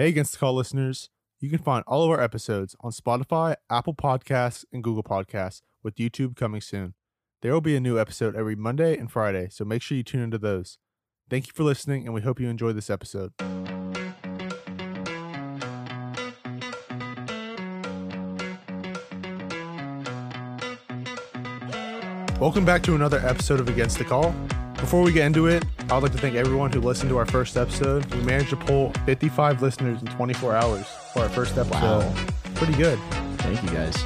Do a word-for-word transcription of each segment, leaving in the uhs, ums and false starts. Hey, Against the Call listeners, you can find all of our episodes on Spotify, Apple Podcasts, and Google Podcasts, with YouTube coming soon. There will be a new episode every Monday and Friday, so make sure you tune into those. Thank you for listening, and we hope you enjoy this episode. Welcome back to another episode of Against the Call. Before we get into it, I would like to thank everyone who listened to our first episode. We managed to pull fifty-five listeners in twenty-four hours for our first episode. Wow. Pretty good. Thank you, guys.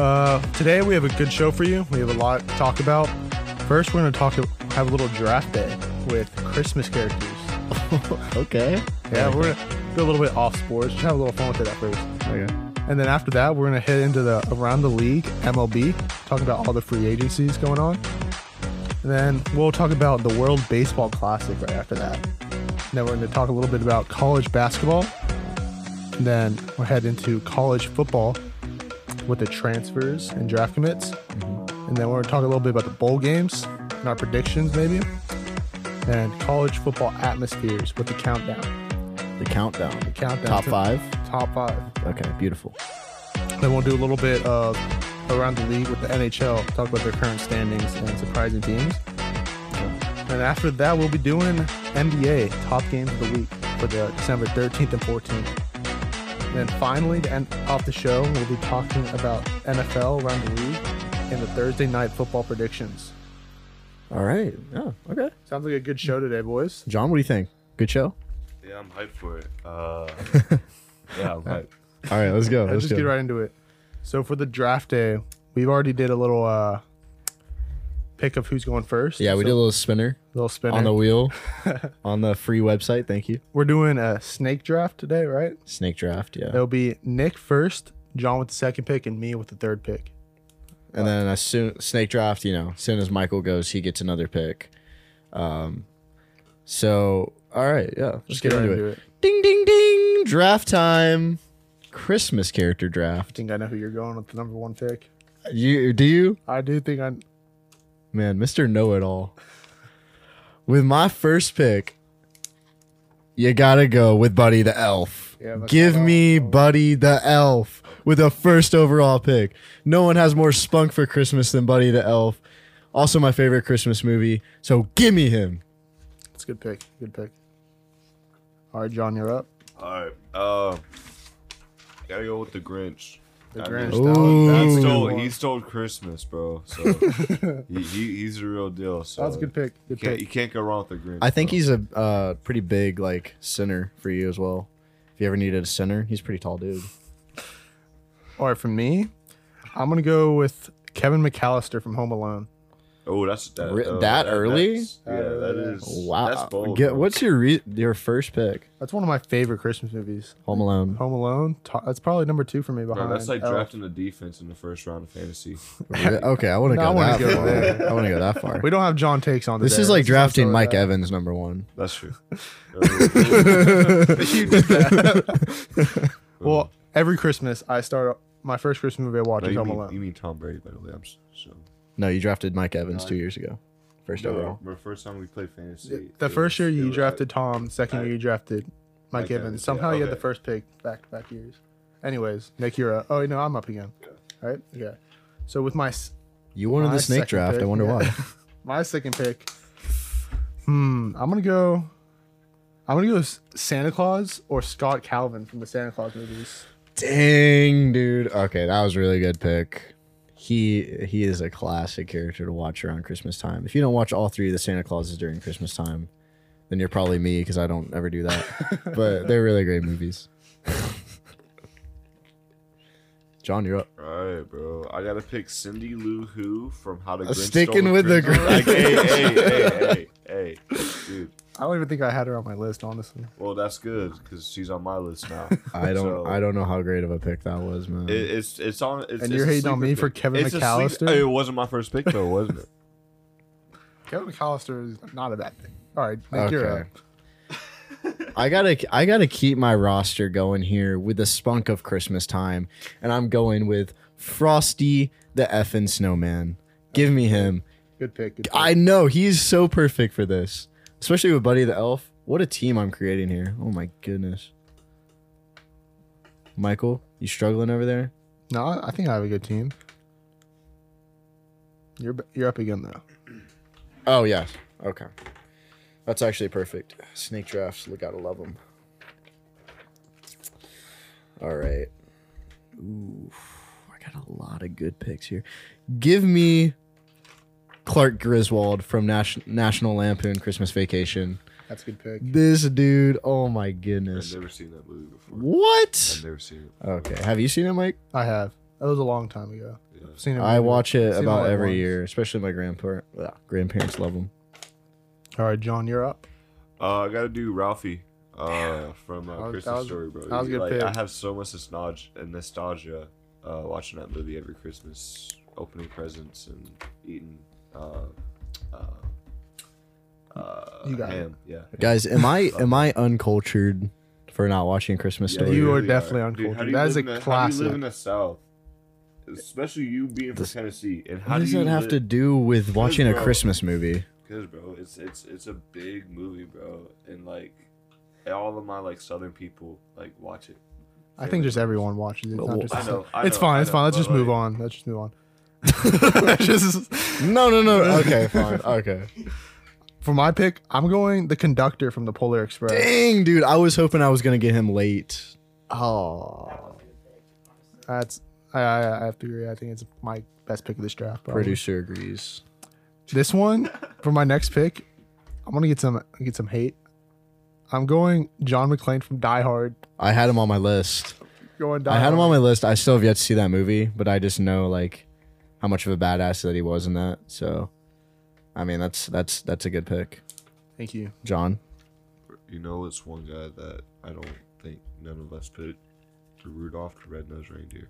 Uh, today, we have a good show for you. We have a lot to talk about. First, we're going to talk have a little draft day with Christmas characters. Okay. Yeah, we're going to go a little bit off sports. Just have a little fun with it at first. Okay. And then after that, we're going to head into the Around the League, M L B, talking about all the free agencies going on. And then we'll talk about the World Baseball Classic right after that. And then we're going to talk a little bit about college basketball. And then we'll head into college football with the transfers and draft commits. Mm-hmm. And then we're going to talk a little bit about the bowl games and our predictions, maybe. And college football atmospheres with the countdown. The countdown. The countdown. Top to five. Top five. Okay, beautiful. Then we'll do a little bit of around the league with the N H L, talk about their current standings and surprising teams. And after that, we'll be doing N B A top games of the week for the December thirteenth and fourteenth. And then finally, to end off the show, we'll be talking about N F L around the league and the Thursday night football predictions. All right. Oh, okay. Sounds like a good show today, boys. John, what do you think? Good show? Yeah, I'm hyped for it. Uh, yeah, I'm hyped. All right, let's go. Let's, let's just go. Get right into it. So for the draft day, we've already did a little uh, pick of who's going first. Yeah, we so, did a little spinner. Little spinner. On the wheel. On the free website. Thank you. We're doing a snake draft today, right? Snake draft, yeah. It'll be Nick first, John with the second pick, and me with the third pick. And uh, then as soon snake draft, you know, as soon as Michael goes, he gets another pick. Um, So, all right, yeah. Just get, get into, into it. it. Ding, ding, ding. Draft time. Christmas character draft. I think I know who you're going with the number one pick. You do you? I do think I. Man, Mister Know-It-All. With my first pick, you gotta go with Buddy the Elf. Yeah, Give me awesome. Buddy the Elf with a first overall pick. No one has more spunk for Christmas than Buddy the Elf. Also, my favorite Christmas movie. So give me him. That's a good pick. Good pick. All right, John, you're up. All right. Uh, Gotta go with the Grinch. The I Grinch. Mean, that, that stole, he stole Christmas, bro. So he, he, he's the real deal. So that's a good pick. Good you, pick. Can't, you can't go wrong with the Grinch. I think bro. he's a uh, pretty big like center for you as well. If you ever needed a center, he's a pretty tall dude. All right, for me, I'm gonna go with Kevin McCallister from Home Alone. Oh, that's that, Re- uh, that, that early. That's, yeah, that is. Wow. That's bold, Get, what's your re- your first pick? That's one of my favorite Christmas movies. Home Alone. Home Alone. Ta- that's probably number two for me behind. No, that's like Elf. Drafting a defense in the first round of fantasy. Okay, I want to no, go I that go far. There. I want to go that far. We don't have John takes on today. This is like drafting Mike that. Evans number one. That's true. You did that. Well, every Christmas I start my first Christmas movie I watch no, is Home mean, Alone. You mean Tom Brady, by the way. I'm so. No, you drafted Mike Evans no, two years ago. First no, overall. The first time we played fantasy. The first year you drafted Tom. Second I, year you drafted Mike, Mike Evans. Evans. Somehow yeah, okay. you had the first pick back-to-back years. Anyways, Nick, you're up. Oh, no, I'm up again. Yeah. Right? Yeah. So with my... You wanted my the snake draft. Pick, I wonder yeah. why. My second pick. Hmm. I'm going to go... I'm going to go with Santa Claus or Scott Calvin from the Santa Claus movies. Dang, dude. Okay, that was a really good pick. He he is a classic character to watch around Christmas time. If you don't watch all three of the Santa Clauses during Christmas time, then you're probably me because I don't ever do that. But they're really great movies. John, you're up. All right, bro. I got to pick Cindy Lou Who from How to Grinch. Sticking with Grinch. The Grinch. Like, hey, hey, hey, hey, hey, dude. I don't even think I had her on my list, honestly. Well, that's good because she's on my list now. I don't, so, I don't know how great of a pick that was, man. It, it's, it's on. It's, and it's you're hating on me pick. For Kevin it's McCallister. It wasn't my first pick though, wasn't it? Kevin McCallister is not a bad thing. All right, Nick, okay. You're up. I gotta, I gotta keep my roster going here with the spunk of Christmas time, and I'm going with Frosty the effing snowman. Give me him. Good pick. Good pick. I know he's so perfect for this. Especially with Buddy the Elf. What a team I'm creating here. Oh, my goodness. Michael, you struggling over there? No, I think I have a good team. You're you're up again though. Oh yes. Okay. That's actually perfect. Snake drafts. Look, gotta love them. All right. Ooh, I got a lot of good picks here. Give me Clark Griswold from Nas- National Lampoon Christmas Vacation. That's a good pick. This dude, oh my goodness. I've never seen that movie before. What? I've never seen it. Okay. Have you seen it, Mike? I have. That was a long time ago. Yeah. I've seen it. I watch it I've about every once. year, especially my grandpa. Yeah. Grandparents love them. All right, John, you're up. Uh, I got to do Ralphie uh, from uh, was, Christmas was, Story, bro. That was a good like, pick. I have so much nostalgia uh, watching that movie every Christmas, opening presents and eating uh, uh, Uh, you got him. Yeah. Guys, am I am I uncultured for not watching Christmas yeah, Story? You are definitely are. uncultured. Dude, that is a the, classic. How do you live in the South? Especially you being from Tennessee. And how what do does you that have live? to do with watching bro, a Christmas movie? Because, bro, it's it's it's a big movie, bro. And, like, all of my, like, Southern people, like, watch it. I think just movies. everyone watches it. It's, well, I know, I know, it's fine. It's fine. Let's just like, move on. Let's just move on. just, no, no, no. Okay, fine. Okay. For my pick, I'm going the conductor from the Polar Express. Dang, dude. I was hoping I was going to get him late. Oh. That's, I, I, I have to agree. I think it's my best pick of this draft. Probably. Producer agrees. This one, for my next pick, I'm going to get some get some hate. I'm going John McClane from Die Hard. I had him on my list. Going Die I had Hard. him on my list. I still have yet to see that movie, but I just know like how much of a badass that he was in that, so... I mean, that's that's that's a good pick. Thank you. John? You know, it's one guy that I don't think none of us picked. Rudolph the Red-Nosed Reindeer.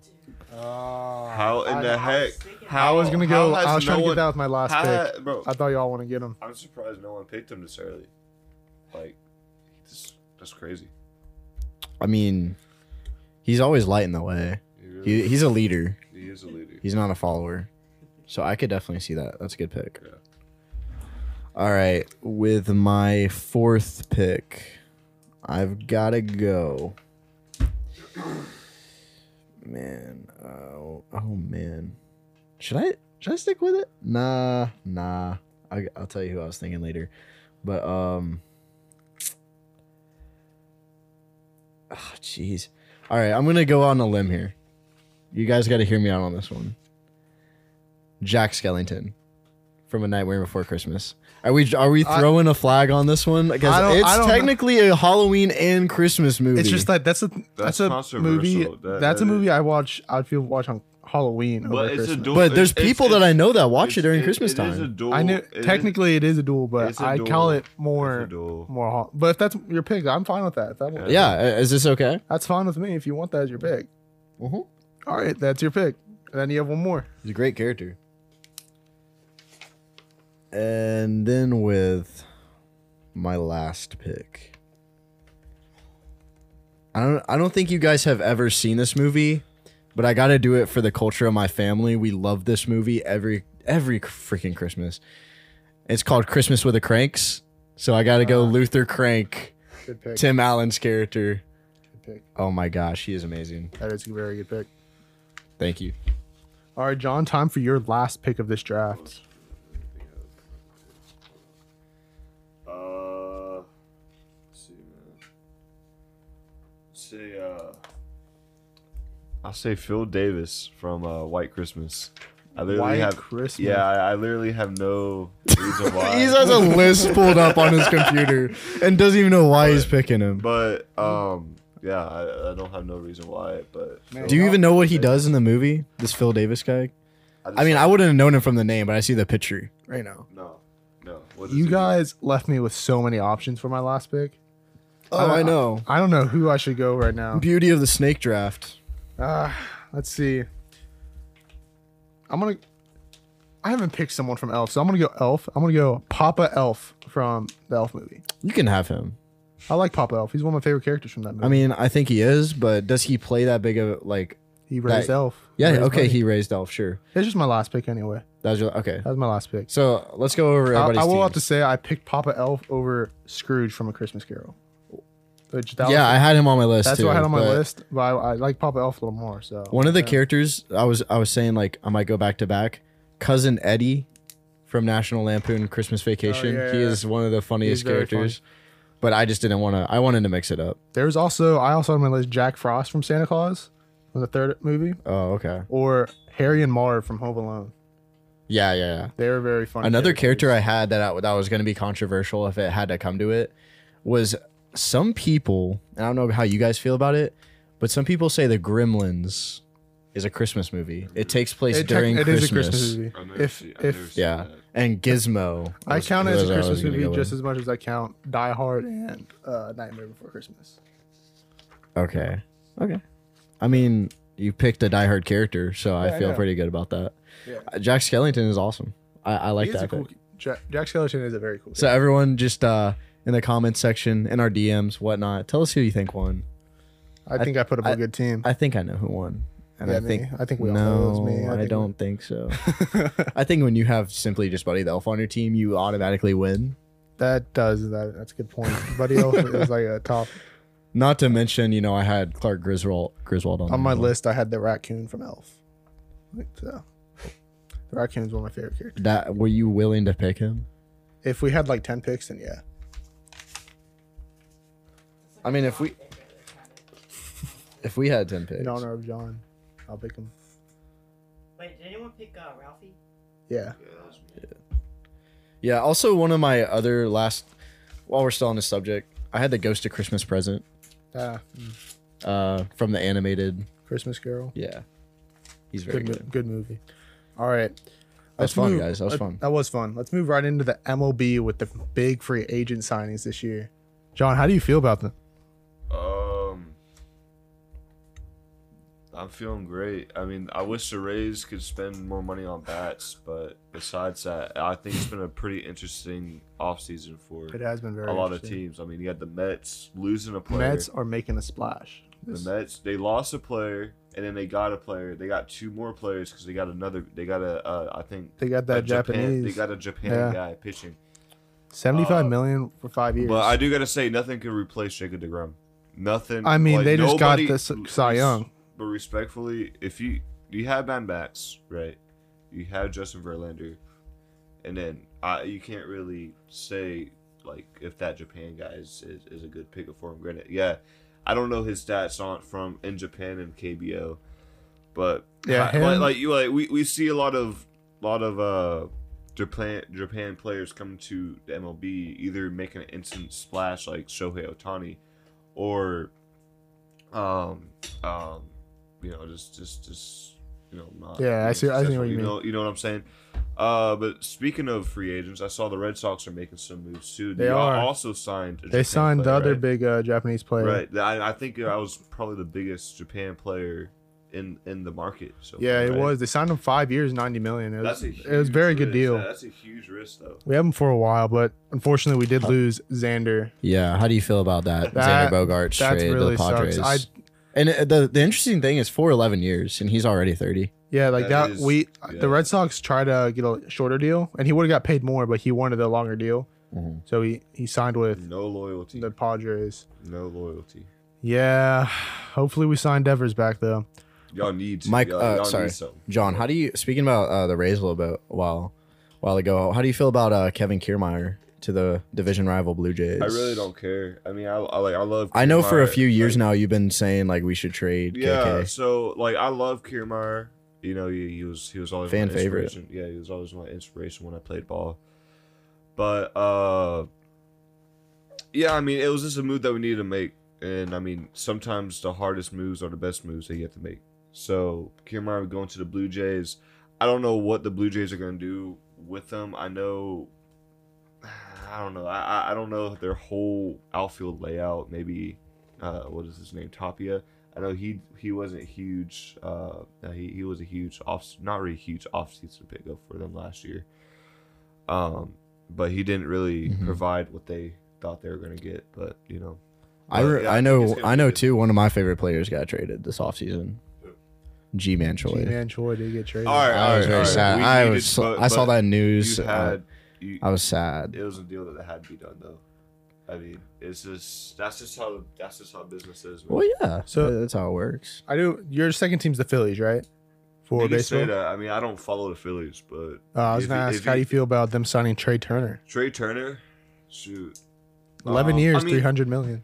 Uh, how in I, the I heck? How, I was going to go. I was trying no to get one, that with my last how, pick. Bro, I thought y'all want to get him. I'm surprised no one picked him this early. Like, just, that's crazy. I mean, he's always lighting the way. He really he, he's a leader. He is a leader. He's not a follower. So I could definitely see that. That's a good pick. Yeah. All right, with my fourth pick, I've got to go. Man, oh, oh man, should I should I stick with it? Nah, nah. I, I'll tell you who I was thinking later, but um, oh jeez. All right, I'm gonna go on a limb here. You guys got to hear me out on this one. Jack Skellington from A Nightmare Before Christmas. Are we are we throwing I, a flag on this one? Because it's technically know. a Halloween and Christmas movie. It's just like that's a that's, that's a movie. That, that's that, a movie I watch. I feel watch on Halloween over but Christmas. It's a dual, but there's it's, people it's, that I know that watch it during it, Christmas it time. A dual, I know it technically is, it is a duel, but I call it more more. But if that's your pick, I'm fine with that. that yeah. yeah, is this okay? That's fine with me. If you want that as your pick, mm-hmm. all right, that's your pick. And then you have one more. He's a great character. And then with my last pick, I don't I don't think you guys have ever seen this movie, but I got to do it for the culture of my family. We love this movie every every freaking Christmas. It's called Christmas with the Cranks. So I got to go uh, Luther Crank, good pick. Tim Allen's character. Good pick. Oh my gosh, he is amazing. That is a very good pick. Thank you. All right, John, time for your last pick of this draft. Say, uh, I'll say Phil Davis from uh, White Christmas. I literally White have, Christmas. Yeah, I, I literally have no reason why. He has a list pulled up on his computer and doesn't even know why but, he's picking him. But um, yeah, I, I don't have no reason why. But man, do you even know what he does in the movie? This Phil Davis guy. I, I mean, I wouldn't have known him from the name, but I see the picture right now. No, no. You guys do? left me with so many options for my last pick. Oh, I, I know. I, I don't know who I should go right now. Beauty of the snake draft. Uh, let's see. I'm going to... I haven't picked someone from Elf, so I'm going to go Elf. I'm going to go Papa Elf from the Elf movie. You can have him. I like Papa Elf. He's one of my favorite characters from that movie. I mean, I think he is, but does he play that big of, like... He raised that, Elf. Yeah, he raised okay, money. he raised Elf, sure. It's just my last pick anyway. That was your... Okay. That was my last pick. So, let's go over everybody's I, I will team. have to say I picked Papa Elf over Scrooge from A Christmas Carol. Which that yeah, was, I had him on my list. That's too, what I had on my list. But I, I like Papa Elf a little more. So one of the yeah. characters I was I was saying like I might go back to back. Cousin Eddie from National Lampoon Christmas Vacation. Oh, yeah, he yeah. is one of the funniest characters. Funny. But I just didn't want to. I wanted to mix it up. There's also I also had on my list Jack Frost from Santa Claus, from the third movie. Oh, okay. Or Harry and Marv from Home Alone. Yeah, yeah, yeah. They were very funny. Another characters. character I had that I, that was going to be controversial if it had to come to it was. Some people, and I don't know how you guys feel about it, but some people say The Gremlins is a Christmas movie. It takes place it during te- it Christmas. It is a Christmas movie. Never, if, if, yeah. That. And Gizmo. I was, count it as a Christmas movie just with. as much as I count Die Hard and uh, Nightmare Before Christmas. Okay. Okay. I mean, you picked a Die Hard character, so yeah, I feel I pretty good about that. Yeah. Uh, Jack Skellington is awesome. I, I like that. Cool, Jack, Jack Skellington is a very cool So character. Everyone just... uh in the comments section, in our D Ms, whatnot. Tell us who you think won. I, I think I put up I, a good team. I think I know who won. And yeah, I think me. I think we no, all know it was me. I, I think don't we... think so. I think when you have simply just Buddy the Elf on your team, you automatically win. That does that. That's a good point. Buddy Elf is like a top. Not to mention, you know, I had Clark Griswold Griswold on, on my list. I had the raccoon from Elf. Like, so, the raccoon is one of my favorite characters. That were you willing to pick him? If we had like ten picks, then yeah. I mean, if we if we had ten picks. In honor of John, I'll pick him. Wait, did anyone pick uh, Ralphie? Yeah. yeah. Yeah. Also, one of my other last, while we're still on the subject, I had the Ghost of Christmas Present. Ah. Uh, from the animated Christmas Carol. Yeah. He's very good. Good, mo- good movie. All right. That was fun, move, guys. That was fun. That was fun. Let's move right into the M L B with the big free agent signings this year. John, how do you feel about them? Um, I'm feeling great. I mean, I wish the Rays could spend more money on bats, but besides that, I think it's been a pretty interesting offseason for it has been very a lot of teams. I mean, you had the Mets losing a player. The Mets are making a splash. The Mets, they lost a player, and then they got a player. They got two more players because they got another. They got a, uh, I think. They got that Japanese. Japan, they got a Japan yeah. guy pitching. seventy-five uh, million for five years. But I do got to say, nothing could replace Jacob DeGrom. Nothing. I mean, like, they just nobody, got this Cy Young. But respectfully, if you you have Bam Bats, right? You have Justin Verlander, and then uh, you can't really say like if that Japan guy is, is, is a good pickup for him. Granted, yeah, I don't know his stats on from in Japan and K B O, but yeah, I, like, like you like we, we see a lot of lot of uh. Japan Japan players come to the M L B either making an instant splash like Shohei Ohtani, or, um, um, you know, just just just you know, not yeah. I see. I see what you, you mean. Know, you know what I'm saying. Uh, but speaking of free agents, I saw the Red Sox are making some moves too. They, they are also signed. A they Japan signed player, the other right? big uh, Japanese player. Right. I, I think I was probably the biggest Japan player. in in the market so yeah it right? was they signed him five years, ninety million. It was, that's a huge it was very risk. good deal. Yeah, that's a huge risk though. We have him for a while, but unfortunately we did huh. lose Xander. Yeah, how do you feel about that, that Xander Bogaerts trade really to the Padres? I, and the the interesting thing is for eleven years and he's already thirty. Yeah, like that, that is, we yeah. the Red Sox tried to get a shorter deal and he would have got paid more, but he wanted a longer deal. Mm-hmm. So he he signed with no loyalty the Padres. No loyalty. Yeah, hopefully we sign Devers back though. Y'all need to. Mike. Y'all, uh, y'all sorry, need John. How do you speaking about uh, the Rays a little bit while while ago? How do you feel about uh, Kevin Kiermaier to the division rival Blue Jays? I really don't care. I mean, I, I like I love. Kiermaier. I know for a few years like, now you've been saying like we should trade. Yeah. K K. So like I love Kiermaier. You know he, he was he was always fan my favorite. Yeah, he was always my inspiration when I played ball. But uh, yeah, I mean it was just a move that we needed to make, and I mean sometimes the hardest moves are the best moves that you have to make. So Kiermaier going to the Blue Jays. I don't know what the Blue Jays are going to do with them. I know, I don't know. I I don't know their whole outfield layout. Maybe, uh, what is his name? Tapia. I know he he wasn't huge. Uh, he he was a huge off, not really huge offseason pickup for them last year. Um, but he didn't really mm-hmm. provide what they thought they were going to get. But you know, I re- yeah, I know I know good. too. One of my favorite players got traded this offseason. G-Man Choi. G-Man Choi did get traded. All right, I all was right, very all sad. Right. I needed, was, but, I saw that news. You had, you, I was sad. It was a deal that had to be done, though. I mean, it's just that's just how that's just how business is. Man. Well, yeah, so that's how it works. I do. Your second team's the Phillies, right? For you baseball. Say that. I mean, I don't follow the Phillies, but uh, I was gonna ask, how do you feel about them signing Trea Turner? Trea Turner, shoot, eleven um, years, I mean, three hundred million.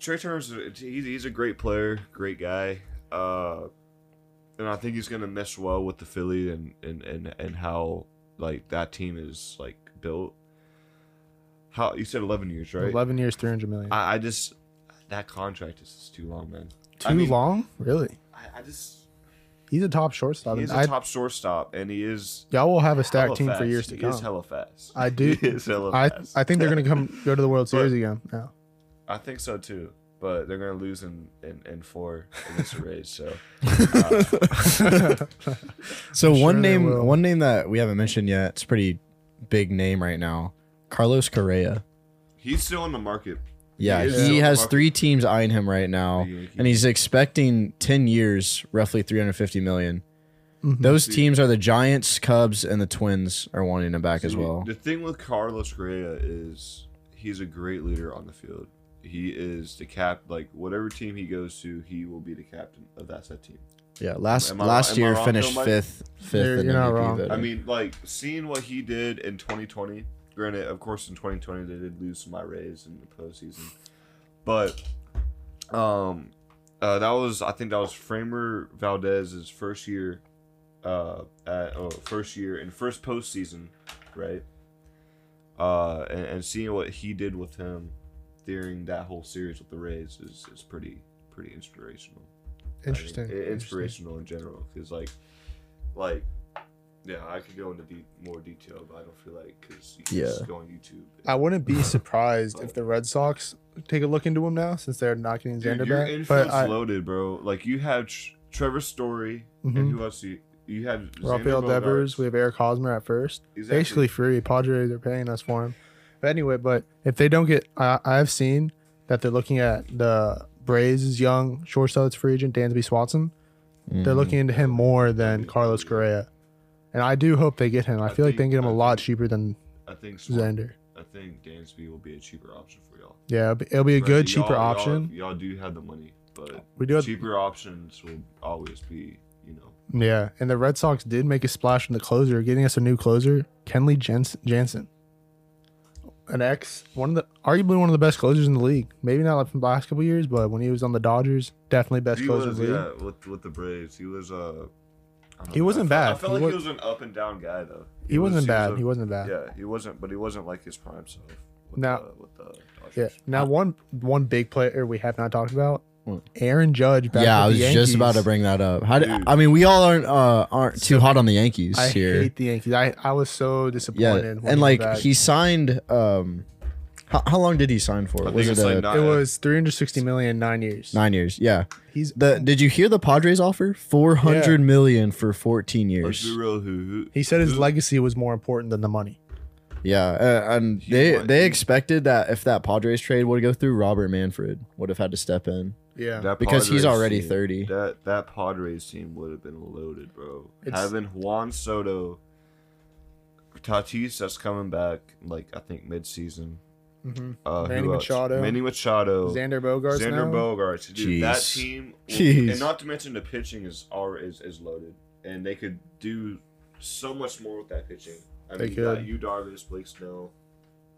Trea Turner's he's, he's a great player, great guy, uh, and I think he's gonna mesh well with the Philly and and and and how like that team is like built. How you said eleven years, right? Eleven years, three hundred million. I, I just that contract is just too long, man. Too I mean, long, really? I, I just. He's a top shortstop. He's a top shortstop, and he is. Y'all will have a stacked team for years to come. He is hella fast. I do. He is hella fast. I, I think they're gonna come go to the World Series again. Yeah. I think so too, but they're gonna lose in in, in four against the Rays. So. Uh, so one name, one name that we haven't mentioned yet. It's a pretty big name right now. Carlos Correa. He's still on the market. Yeah, he, he has three teams eyeing him right now, and he's expecting ten years, roughly three hundred fifty million. Mm-hmm. Those teams are the Giants, Cubs, and the Twins are wanting him back See, as well. The thing with Carlos Correa is he's a great leader on the field. He is the cap, like whatever team he goes to, he will be the captain of that set team. Yeah, last I, last year wrong, finished no, fifth, fifth. You're, in you're not wrong. Voting. I mean, like seeing what he did in twenty twenty. Granted, of course, in twenty twenty they did lose to my Rays in the postseason, but um, uh, that was I think that was Framer Valdez's first year, uh, at, oh, first year and first postseason, right? Uh, and, and seeing what he did with him during that whole series with the Rays is, is pretty pretty inspirational. Interesting. I mean, inspirational Interesting. in general, because like, like. Yeah, I could go into de- more detail, but I don't feel like because you can yeah. just go on YouTube. And, I wouldn't be surprised if the Red Sox take a look into him now since they're not getting Xander back. Your infield's I, loaded, bro. Like, you have Tr- Trevor Story, mm-hmm. and who else? You, you had Rafael Devers. We have Eric Hosmer at first. Exactly. Basically free. Padres are paying us for him. But anyway, but if they don't get... I, I've seen that they're looking at the Braves' young shortstop's free agent, Dansby Swanson. Mm. They're looking into him more than Carlos Correa. And I do hope they get him. I, I feel think, like they can get him I a lot think, cheaper than I think so. Xander. I think Dansby will be a cheaper option for y'all. Yeah, it'll be, it'll be a right, good, y'all, cheaper y'all, option. Y'all do have the money, but we do have cheaper th- options will always be, you know. Yeah, and the Red Sox did make a splash in the closer, getting us a new closer, Kenley Jans- Jansen. An ex, one of the arguably one of the best closers in the league. Maybe not like from the last couple of years, but when he was on the Dodgers, definitely best he closer was, in the league. Yeah, with, with the Braves. He was... Uh, He know, wasn't I bad. Felt, I felt he like was, he was an up and down guy though. He, he wasn't was, bad. He, was a, he wasn't bad. Yeah, he wasn't, but he wasn't like his prime self. With now, the, with the Dodgers. Yeah. Now one one big player we have not talked about, Aaron Judge. Back yeah, I was the just about to bring that up. How did, I mean, we all aren't uh, aren't too hot on the Yankees I here. I hate the Yankees. I, I was so disappointed. Yeah. When and like back. he signed. Um, how, how long did he sign for? I was it like a, it was three hundred sixty million, nine years. Nine years. Yeah. He's the, did you hear the Padres offer four hundred yeah. million for fourteen years? He said his legacy was more important than the money. Yeah, uh, and they they expected that if that Padres trade would go through, Robert Manfred would have had to step in. Yeah, that because Padres he's already team, thirty. That that Padres team would have been loaded, bro. It's, Having Juan Soto, Tatis that's coming back like I think mid season. Mm-hmm. Uh, Manny Machado, Manny Machado, Xander Bogaerts, Xander Bogaerts. Dude, that team, will, and not to mention the pitching is is is loaded, and they could do so much more with that pitching. I they mean, could. You got Yu Darvish, Blake Snell.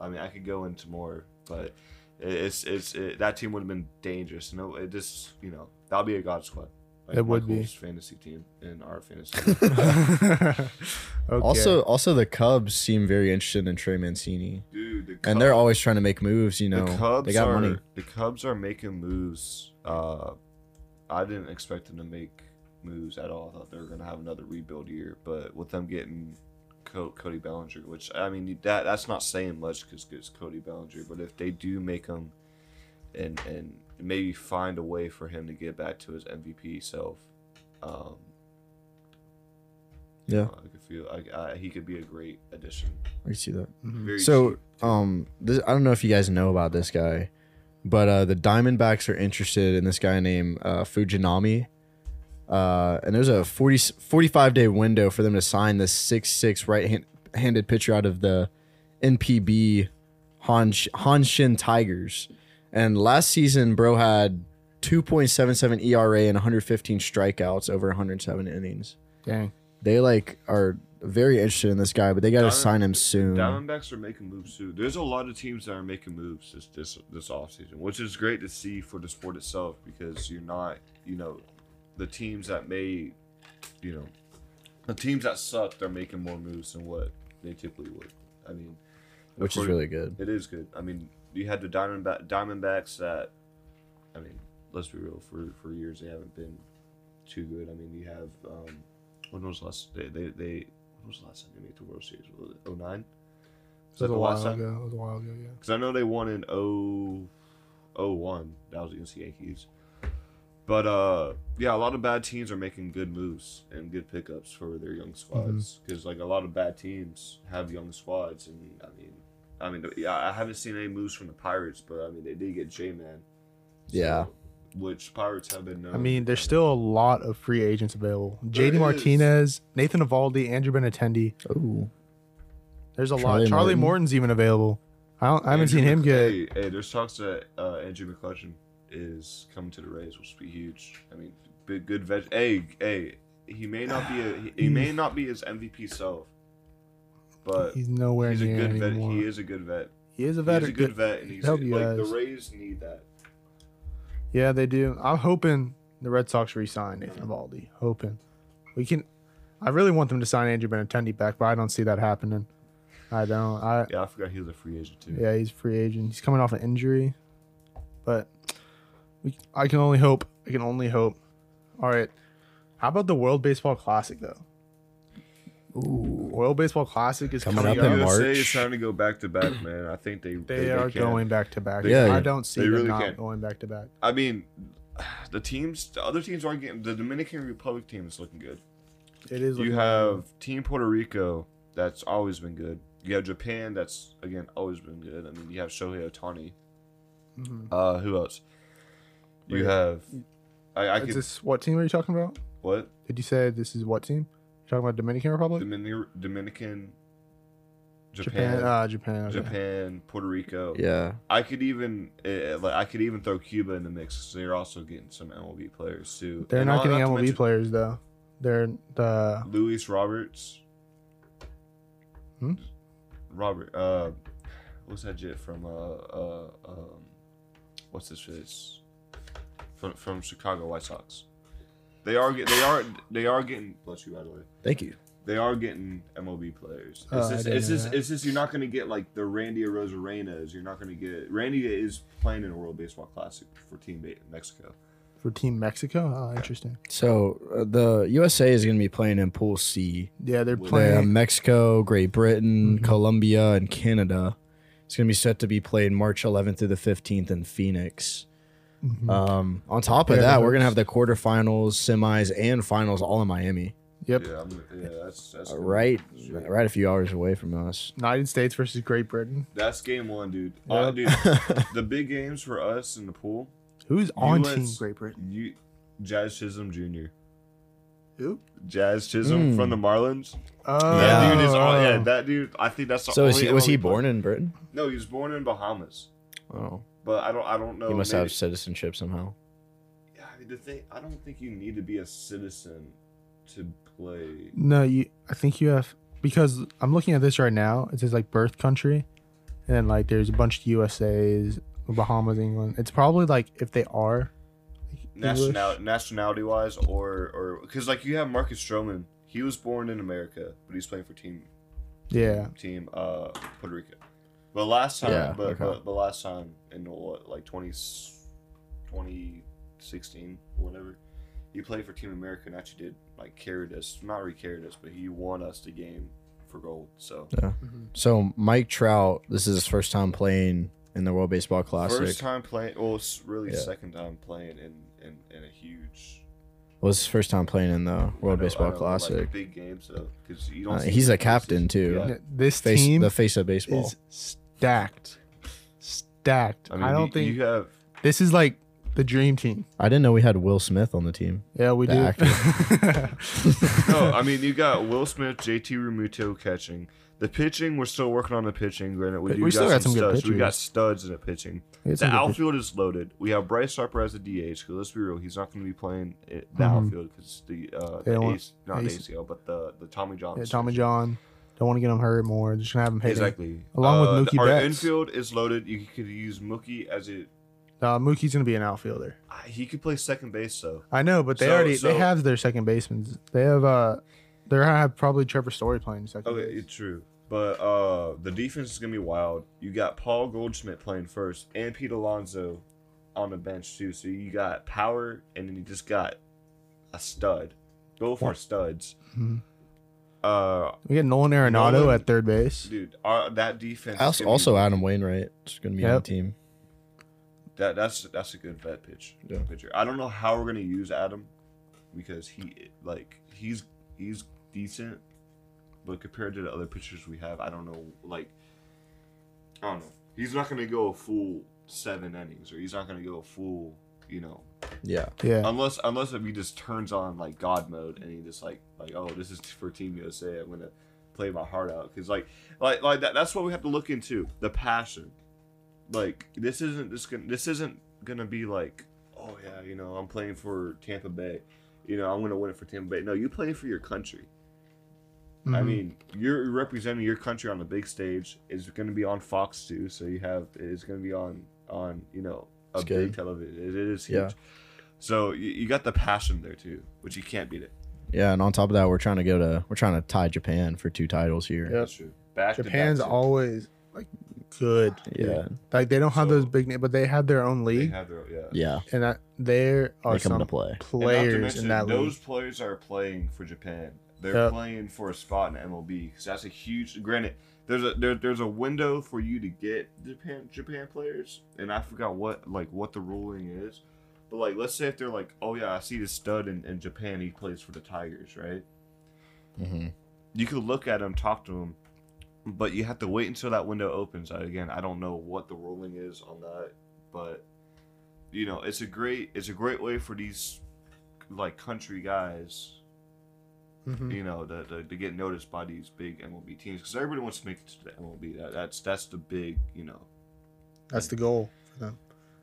I mean, I could go into more, but it's it's it, that team would have been dangerous. No, it just you know that'll be a God squad. Like it would Michael's be fantasy team in our fantasy. Team. okay. Also, also the Cubs seem very interested in Trey Mancini, dude. The Cubs, and they're always trying to make moves. You know, the Cubs they got are, money. The Cubs are making moves. Uh, I didn't expect them to make moves at all. I thought they were going to have another rebuild year, but with them getting Co- Cody Bellinger, which I mean that that's not saying much because it's Cody Bellinger. But if they do make him, and and. maybe find a way for him to get back to his M V P self. Um, yeah, you know, I could feel like uh, he could be a great addition. I can see that. Mm-hmm. So, um, this, I don't know if you guys know about this guy, but uh, the Diamondbacks are interested in this guy named uh, Fujinami. Uh, and there's a forty, forty-five day window for them to sign this six foot six right-handed pitcher out of the N P B Hans, Hanshin Tigers. And last season, bro had two point seven seven E R A and one hundred fifteen strikeouts over one hundred seven innings. Dang. They like are very interested in this guy, but they got to sign him soon. Diamondbacks are making moves too. There's a lot of teams that are making moves this this this offseason, which is great to see for the sport itself, because you're not, you know, the teams that may, you know, the teams that suck, they're making more moves than what they typically would. I mean, which is really good. It is good. I mean, you had the Diamondback Diamondbacks that, I mean, let's be real, for for years they haven't been too good. I mean, you have um, when was the last they they they. When was the last time they made the World Series? Was it oh nine? Was that the last time? Ago. It was a while ago, yeah. Because I know they won in oh one. That was against the Yankees. But, uh, yeah, a lot of bad teams are making good moves and good pickups for their young squads. Because, mm-hmm. like, a lot of bad teams have young squads. And, I mean, I mean, yeah, I haven't seen any moves from the Pirates, but, I mean, they did get J-Man. So. Yeah. Which Pirates have been known. I mean, there's still a lot of free agents available. J D Martinez, Nathan Eovaldi, Andrew Benintendi. Oh, there's a Charlie lot. Charlie Morton. Morton's even available. I, don't, I haven't Andrew seen him McC- get. Hey, hey, there's talks that uh, Andrew McCutchen is coming to the Rays, which will be huge. I mean, big, good veg. Hey, hey, he may not be a, he, he may not be his M V P self, but he's nowhere he's near a good vet. He is a good vet. He is a vet. He's a good, good vet, and he's like the Rays need that. Yeah, they do. I'm hoping the Red Sox re-sign Nathan Eovaldi. Hoping we can. I really want them to sign Andrew Benintendi back, but I don't see that happening. I don't. I yeah, I forgot he was a free agent too. Yeah, he's a free agent. He's coming off an injury, but we, I can only hope. I can only hope. All right. How about the World Baseball Classic though? Ooh, World Baseball Classic is coming, coming up in March. It's time to go back to back, man. I think they they, they are they going back to back. Yeah, I don't see they them really not can. going back to back. I mean, the teams, the other teams aren't getting. The Dominican Republic team is looking good. It is. You have good. Team Puerto Rico that's always been good. You have Japan that's again always been good. I mean, you have Shohei Ohtani. Mm-hmm. Uh, who else? You Wait, have. I, I is could, this what team are you talking about? What did you say? This is what team? Talking about Dominican Republic, Dominican, Dominican Japan, Japan, uh, Japan, okay. Japan, Puerto Rico. Yeah, I could even uh, like I could even throw Cuba in the mix because they're also getting some M L B players too. They're and not getting M L B mention, players though. They're the Luis Roberts, hmm? Robert. Uh, what's that jit from? Uh, uh, um, what's his face? From from Chicago White Sox. They are get, they are they are getting bless you by the way. Thank you. They are getting M L B players. It's oh, just it's just, it's just you're not gonna get like the Randy Arozarena. You're not gonna get Randy is playing in a World Baseball Classic for Team Mexico. For Team Mexico, oh, interesting. So uh, the U S A is gonna be playing in Pool C. Yeah, they're playing they Mexico, Great Britain, mm-hmm. Colombia, and Canada. It's gonna be set to be played March eleventh through the fifteenth in Phoenix. Mm-hmm. Um, on top of yeah, that, we're gonna have the quarterfinals, semis, and finals all in Miami. Yep. Yeah, I'm, yeah that's, that's right, right, right. A few hours away from us. United States versus Great Britain. That's game one, dude. Yep. Oh, dude. The big games for us in the pool. Who's on U S, team Great Britain? You, Jazz Chisholm Junior Who? Jazz Chisholm mm. from the Marlins. Oh, that dude is on. Yeah, that dude. I think that's the so. Only is he, was he born player. in Britain? No, he was born in Bahamas. Oh. But I don't, I don't know. You must maybe, have citizenship somehow. Yeah, I mean, the thing, I don't think you need to be a citizen to play. No, you. I think you have because I'm looking at this right now. It says like birth country, and like there's a bunch of U S A's, Bahamas, England. It's probably like if they are nationality, nationality wise, or or because like you have Marcus Stroman. He was born in America, but he's playing for team. Yeah. Team uh, Puerto Rico. But last time, yeah, but, okay. but but last time in what, like twenty sixteen or whatever, he played for Team America and actually did like carried us, not really carried us, but he won us the game for gold. So yeah. Mm-hmm. So Mike Trout, this is his first time playing in the World Baseball Classic. First time playing, well, it's really yeah. second time playing in, in, in a huge. Well, it's his first time playing in the World know, Baseball know, Classic. Like big games though, because you don't. Uh, he's a captain too. Yeah. This face, team, the face of baseball. Is st- Stacked, stacked. I, mean, I don't you, think you have. This is like The dream team. I didn't know we had Will Smith on the team. Yeah, we do. No, I mean, you got Will Smith, J T Realmuto catching. The pitching, we're still working on the pitching. Granted, we, do we got still got some, some good pitchers. We got studs in the pitching. The outfield pitch. is loaded. We have Bryce Harper as a D H. Let's be real, he's not going to be playing the mm-hmm. outfield because the uh, the ace, not the A C L, but the the Tommy John. Yeah, Tommy John. Don't want to get him hurt more. Just gonna have him hit exactly. Him. Along uh, with Mookie the, Betts. Our infield is loaded. You could use Mookie as a. Uh, Mookie's gonna be an outfielder. Uh, he could play second base though. I know, but they so, already so, they have their second basemen. They have uh, they're gonna have probably Trevor Story playing second. Okay, base. It's true. But uh, the defense is gonna be wild. You got Paul Goldschmidt playing first and Pete Alonso on the bench too. So you got power, and then you just got a stud. Both are studs. Mm-hmm. Uh, we get Nolan Arenado Nolan, at third base. Dude, our, that defense. Also, is also Adam Wainwright is going to be yep. on the team. That that's that's a good vet pitch. Yeah. Pitcher. I don't know how we're going to use Adam because he like he's he's decent, but compared to the other pitchers we have, I don't know. Like, I don't know. He's not going to go a full seven innings, or he's not going to go a full, you know. Yeah, yeah. Unless, unless if he just turns on like God mode and he just like, like, oh, this is for Team U S A. I'm gonna play my heart out because like, like, like that. That's what we have to look into, the passion. Like this isn't this gonna this isn't gonna be like, oh yeah, you know, I'm playing for Tampa Bay. You know, I'm gonna win it for Tampa Bay. No, you play for your country. Mm-hmm. I mean, you're representing your country on the big stage. It's gonna be on Fox too, so you have it's gonna be on on you know. A big television. It is huge. Yeah. So you, you got the passion there too, which you can't beat it. Yeah, and on top of that, we're trying to go to we're trying to tie Japan for two titles here. Yeah, that's true. Back Japan's to back always like good. Yeah, yeah. Like they don't have so, those big names, but they have their own league. They have their yeah. Yeah, and that, there are they some play. players and mention, in that those league. Those players are playing for Japan. They're yep. playing for a spot in M L B because that's a huge. Granted, there's a there, there's a window for you to get Japan Japan players, and I forgot what like what the ruling is, but like let's say if they're like, oh yeah, I see this stud in, in Japan, he plays for the Tigers, right? Mm-hmm. You could look at him, talk to him, but you have to wait until that window opens. I, again, I don't know what the ruling is on that, but you know it's a great it's a great way for these like country guys. Mm-hmm. You know, to, to, to get noticed by these big M L B teams because everybody wants to make it to the M L B. That, that's that's the big, you know. That's thing. the goal for them.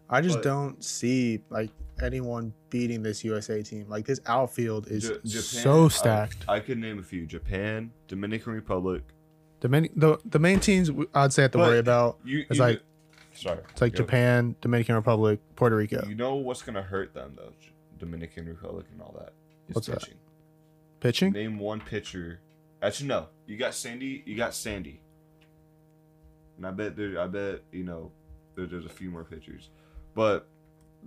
I just but, don't see like anyone beating this U S A team. Like this outfield is J- Japan, so stacked. I, I could name a few: Japan, Dominican Republic. Dominic the the main teams I'd say I have to but worry about you, is you, like, sorry, it's like Japan, ahead. Dominican Republic, Puerto Rico. You know what's gonna hurt them though? Dominican Republic and all that. Is what's pitching. that? Pitching? Name one pitcher. Actually, no. You got Sandy. You got Sandy. And I bet there. I bet you know there, there's a few more pitchers, but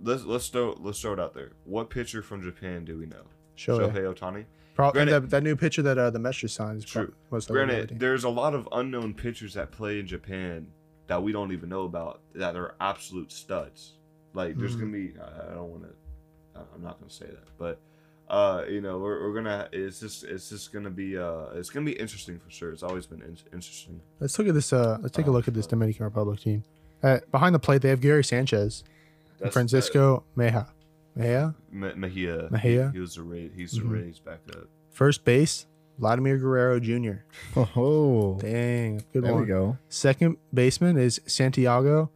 let's let's throw let's throw it out there. What pitcher from Japan do we know? Shohei, Shohei Ohtani. Probably that, that new pitcher that uh, the Mets signed. True. Granted, there's a lot of unknown pitchers that play in Japan that we don't even know about that are absolute studs. Like there's mm-hmm. gonna be. I, I don't want to. I'm not gonna say that, but. Uh, you know, we're, we're gonna. It's just, it's just gonna be. Uh, it's gonna be interesting for sure. It's always been in- interesting. Let's look at this. Uh, let's take a look at this Dominican Republic team. Uh, behind the plate, they have Gary Sanchez, and Francisco Mejia. Mejia. Mejia. Mejia. He was the Rays. He's the mm-hmm. Rays backup. First base, Vladimir Guerrero Junior Oh, dang, good there one. There we go. Second baseman is Santiago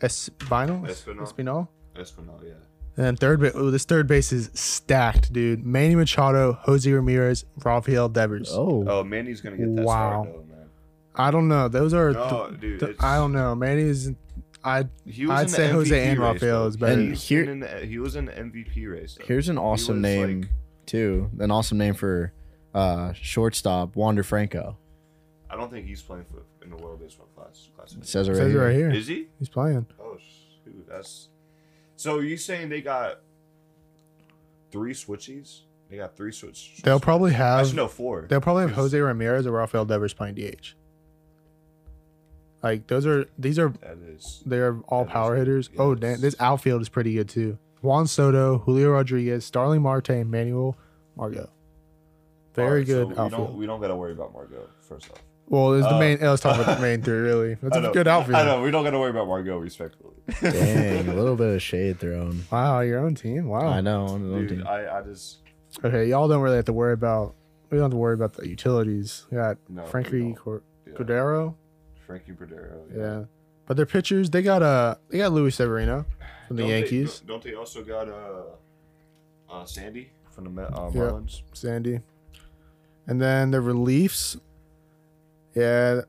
Espinal. Espinal. Espinal. Espinal. Yeah. And then third base, oh, this third base is stacked, dude. Manny Machado, Jose Ramirez, Rafael Devers. Oh, oh, Manny's gonna get that wow. start, though, man. I don't know. Those are, no, th- dude, th- I don't know. Manny's, I, I'd say Jose and Rafael is better. And here, in the, he was in the M V P race. Though. Here's an awesome he name like, too. An awesome name for uh, shortstop, Wander Franco. I don't think he's playing for in the World Baseball Class. class it says it right, says here. right here. Is he? He's playing. Oh, shoot, that's. So you saying they got three switchies? They got three switch. They'll switch. probably have. Actually, no, four. They'll probably have Jose Ramirez or Rafael Devers playing D H. Like those are these are is, they are all power is, hitters. Yes. Oh damn, this outfield is pretty good too. Juan Soto, Julio Rodriguez, Starling Marte, and Manuel Margot. Very right, good so we outfield. Don't, we don't got to worry about Margot first off. Well, it's uh, the main. I was talking about the main three, really. That's a good outfit. I know. We don't got to worry about Margot, respectfully. Dang, a little bit of shade thrown. Wow, your own team. Wow. I know. On the own team. I, I just. Okay, y'all don't really have to worry about. We don't have to worry about the utilities. We got no, Frankie Cordero. Yeah. Frankie Cordero. Yeah. yeah. But their pitchers, they got uh, they got Luis Severino from the don't Yankees. They, don't they also got uh, uh, Sandy from the uh, Marlins? Yep, Sandy. And then their reliefs. Yeah,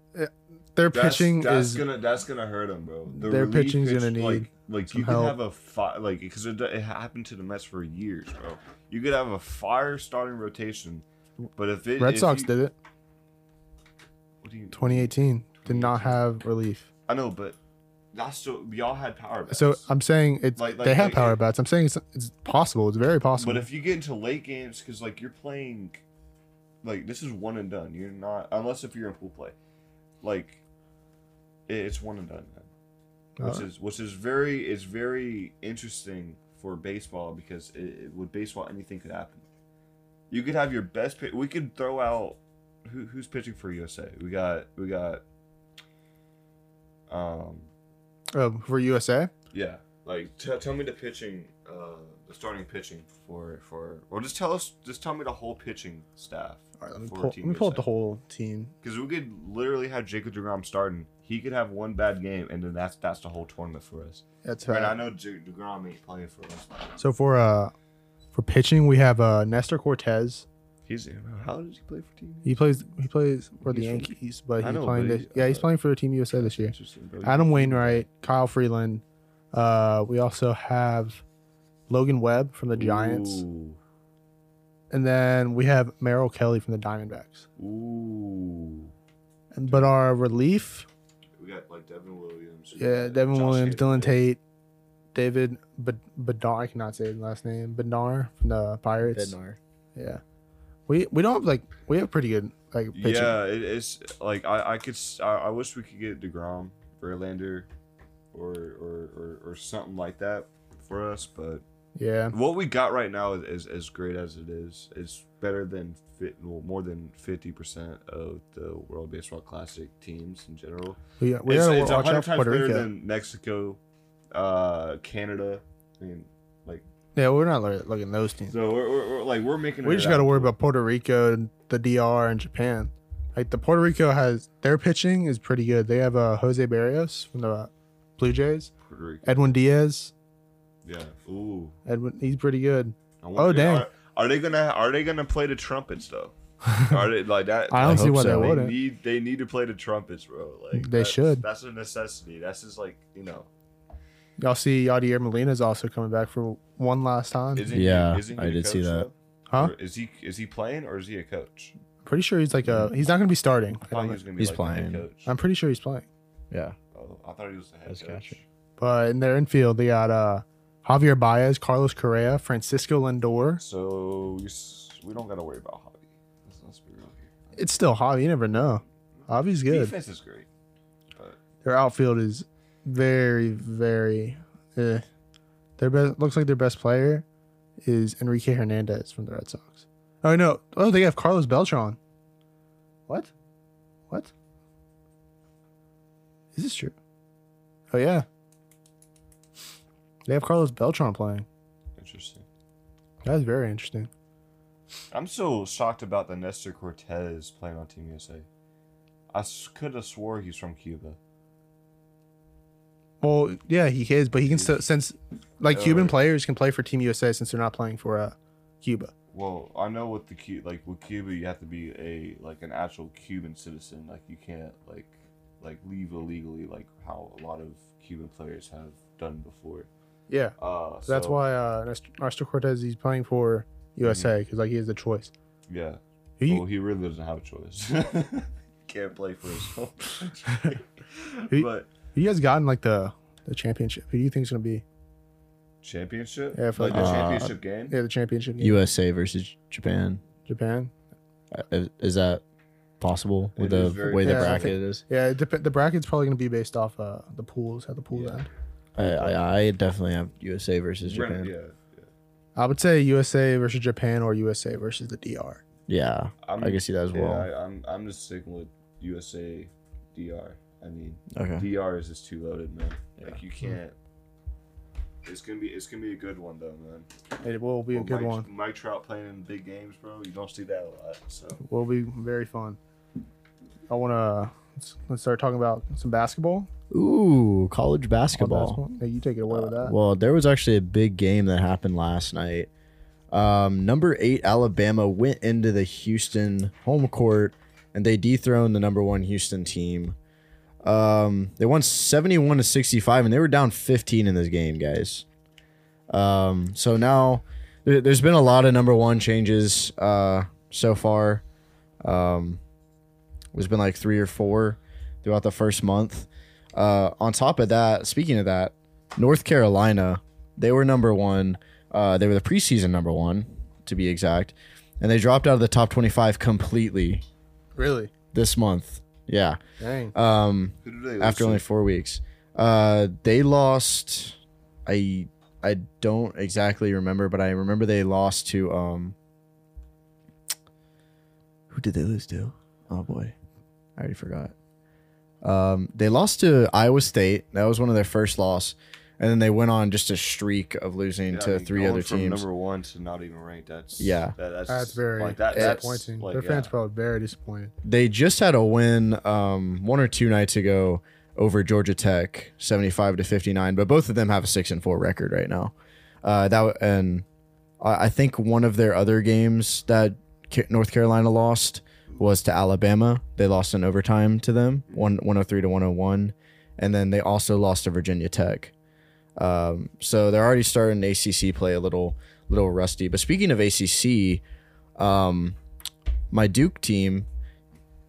their that's, pitching that's is gonna that's gonna hurt them, bro. The their pitching's pitch, gonna need like, like you could help. have a fi- like because it, it happened to the Mets for years, bro. You could have a fire starting rotation, but if it Red if Sox you, did it, what do you twenty eighteen did not have relief. I know, but that's still y'all had power bats. So I'm saying it's like, like, they had like, power bats. I'm saying it's it's possible. It's very possible. But if you get into late games, because like you're playing. Like, this is one and done. You're not... Unless if you're in pool play. Like, it's one and done. Man. Which right. is which is very... It's very interesting for baseball because it, it, with baseball, anything could happen. You could have your best... Pick, we could throw out... Who, who's pitching for U S A? We got... We got... Um... Oh, for U S A? Yeah. Like, t- tell me the pitching... Uh, the starting pitching for for or just tell us just tell me the whole pitching staff. All right, let me pull, let me pull up the whole team because we could literally have Jacob DeGrom starting. He could have one bad game, and then that's that's the whole tournament for us. That's right. right. I know DeGrom ain't playing for us. So for uh for pitching, we have uh Nestor Cortez. He's how does he play for Team? He plays he plays for he's the Yankees, from, but he's know, playing. But this, he, yeah, he's uh, playing for Team U S A this year. Adam Wainwright, Kyle Freeland. Uh, we also have. Logan Webb from the Giants. Ooh. And then we have Merrill Kelly from the Diamondbacks. Ooh. And, but our relief. We got like Devin Williams. Yeah, Devin Josh Williams, Hayden. Dylan Tate, David Bednar. I cannot say his last name. Bednar from the Pirates. Bednar. Yeah. We we don't have like we have pretty good like pitching. Yeah, it, it's like I I could I, I wish we could get DeGrom, Verlander, or or or, or something like that for us, but. Yeah, what we got right now is as great as it is. It's better than fit, well, more than fifty percent of the World Baseball Classic teams in general. Yeah, we it's, it's watch out for Puerto Rico. Better than Mexico, uh, Canada. I mean, like yeah, we're not looking those teams. So we're, we're, we're like we're making. We just got to worry about Puerto Rico, the D R, and Japan. Like the Puerto Rico has their pitching is pretty good. They have uh, Jose Barrios from the Blue Jays, Puerto Rico. Edwin Diaz. Yeah. Ooh. Edwin, he's pretty good. Oh dang. Are, are they gonna Are they gonna play the trumpets though? Are they like that? I don't like, see why so. they wouldn't. Need, they need to play the trumpets, bro. Like they that's, should. That's a necessity. That's just like you know. Y'all see Yadier Molina's also coming back for one last time. Isn't yeah, he, isn't he I did see that. Though? Huh? Is he Is he playing or is he a coach? Pretty sure he's like a. He's not gonna be starting. I I he was gonna be he's like playing. Coach. I'm pretty sure he's playing. Yeah. Oh, I thought he was the head that's coach. Gotcha. But in their infield, they got uh. Javier Baez, Carlos Correa, Francisco Lindor. So we don't got to worry about Javi. Let's, let's be real here. It's still Javi. You never know. Javi's good. Defense is great. But. Their outfield is very, very. Eh. Their best looks like their best player is Enrique Hernandez from the Red Sox. Oh no! Oh, they have Carlos Beltran. What? What? Is this true? Oh yeah. They have Carlos Beltran playing. Interesting. That is very interesting. I'm so shocked about the Nestor Cortez playing on Team U S A. I could have swore he's from Cuba. Well, yeah, he is, but he can still since like oh, Cuban right. players can play for Team U S A since they're not playing for uh, Cuba. Well, I know with the like with Cuba, you have to be a like an actual Cuban citizen. Like you can't like like leave illegally, like how a lot of Cuban players have done before. Yeah, uh, so that's so, why uh, Nestor Cortez he's playing for U S A because like he has a choice. Yeah, he, well, he really doesn't have a choice. Can't play for himself. But he has gotten like the the championship. Who do you think is gonna be championship? Yeah, for like, like the uh, championship game. Yeah, the championship game. U S A versus Japan. Japan. Uh, is that possible it with the way yeah, the bracket think, is? Yeah, it dep- the bracket's probably gonna be based off uh, the pools, how the pools yeah. end. I, I, I definitely have U S A versus Japan. Yeah, yeah. I would say U S A versus Japan or U S A versus the D R. Yeah, I'm, I can see that as well. Yeah, I, I'm I'm just sticking with U S A, D R. I mean, okay. D R is just too loaded, man. Yeah. Like you can't. It's gonna be it's gonna be a good one though, man. It will be well, a good Mike, one. Mike Trout playing in big games, bro. You don't see that a lot, so it will be very fun. I wanna let's start talking about some basketball. Ooh, college basketball. Hey, you take it away uh, with that. Well, there was actually a big game that happened last night. Um, number eight Alabama went into the Houston home court and they dethroned the number one Houston team. Um, they won seventy-one to sixty-five, and they were down fifteen in this game, guys. Um, so now th- there's been a lot of number one changes uh, so far. Um, there's been like three or four throughout the first month. Uh, on top of that, speaking of that, North Carolina, they were number one. Uh, they were the preseason number one, to be exact, and they dropped out of the top twenty-five completely. Really? This month. Yeah. Dang. Um, after only four weeks, uh, they lost. I I don't exactly remember, but I remember they lost to. Um, who did they lose to? Oh boy, I already forgot. Um, they lost to Iowa State. That was one of their first losses, and then they went on just a streak of losing yeah, to I mean, three going other from teams. Number one to not even ranked. That's yeah. That, that's, that's very like, that, disappointing. That's, like, their yeah. fans probably very disappointed. They just had a win um, one or two nights ago over Georgia Tech, seventy-five to fifty-nine. But both of them have a six and four record right now. Uh, that and I think one of their other games that North Carolina lost was to Alabama. They lost in overtime to them, one one hundred three to one hundred one, and then they also lost to Virginia Tech. Um, so they're already starting A C C play a little, little rusty. But speaking of A C C, um, my Duke team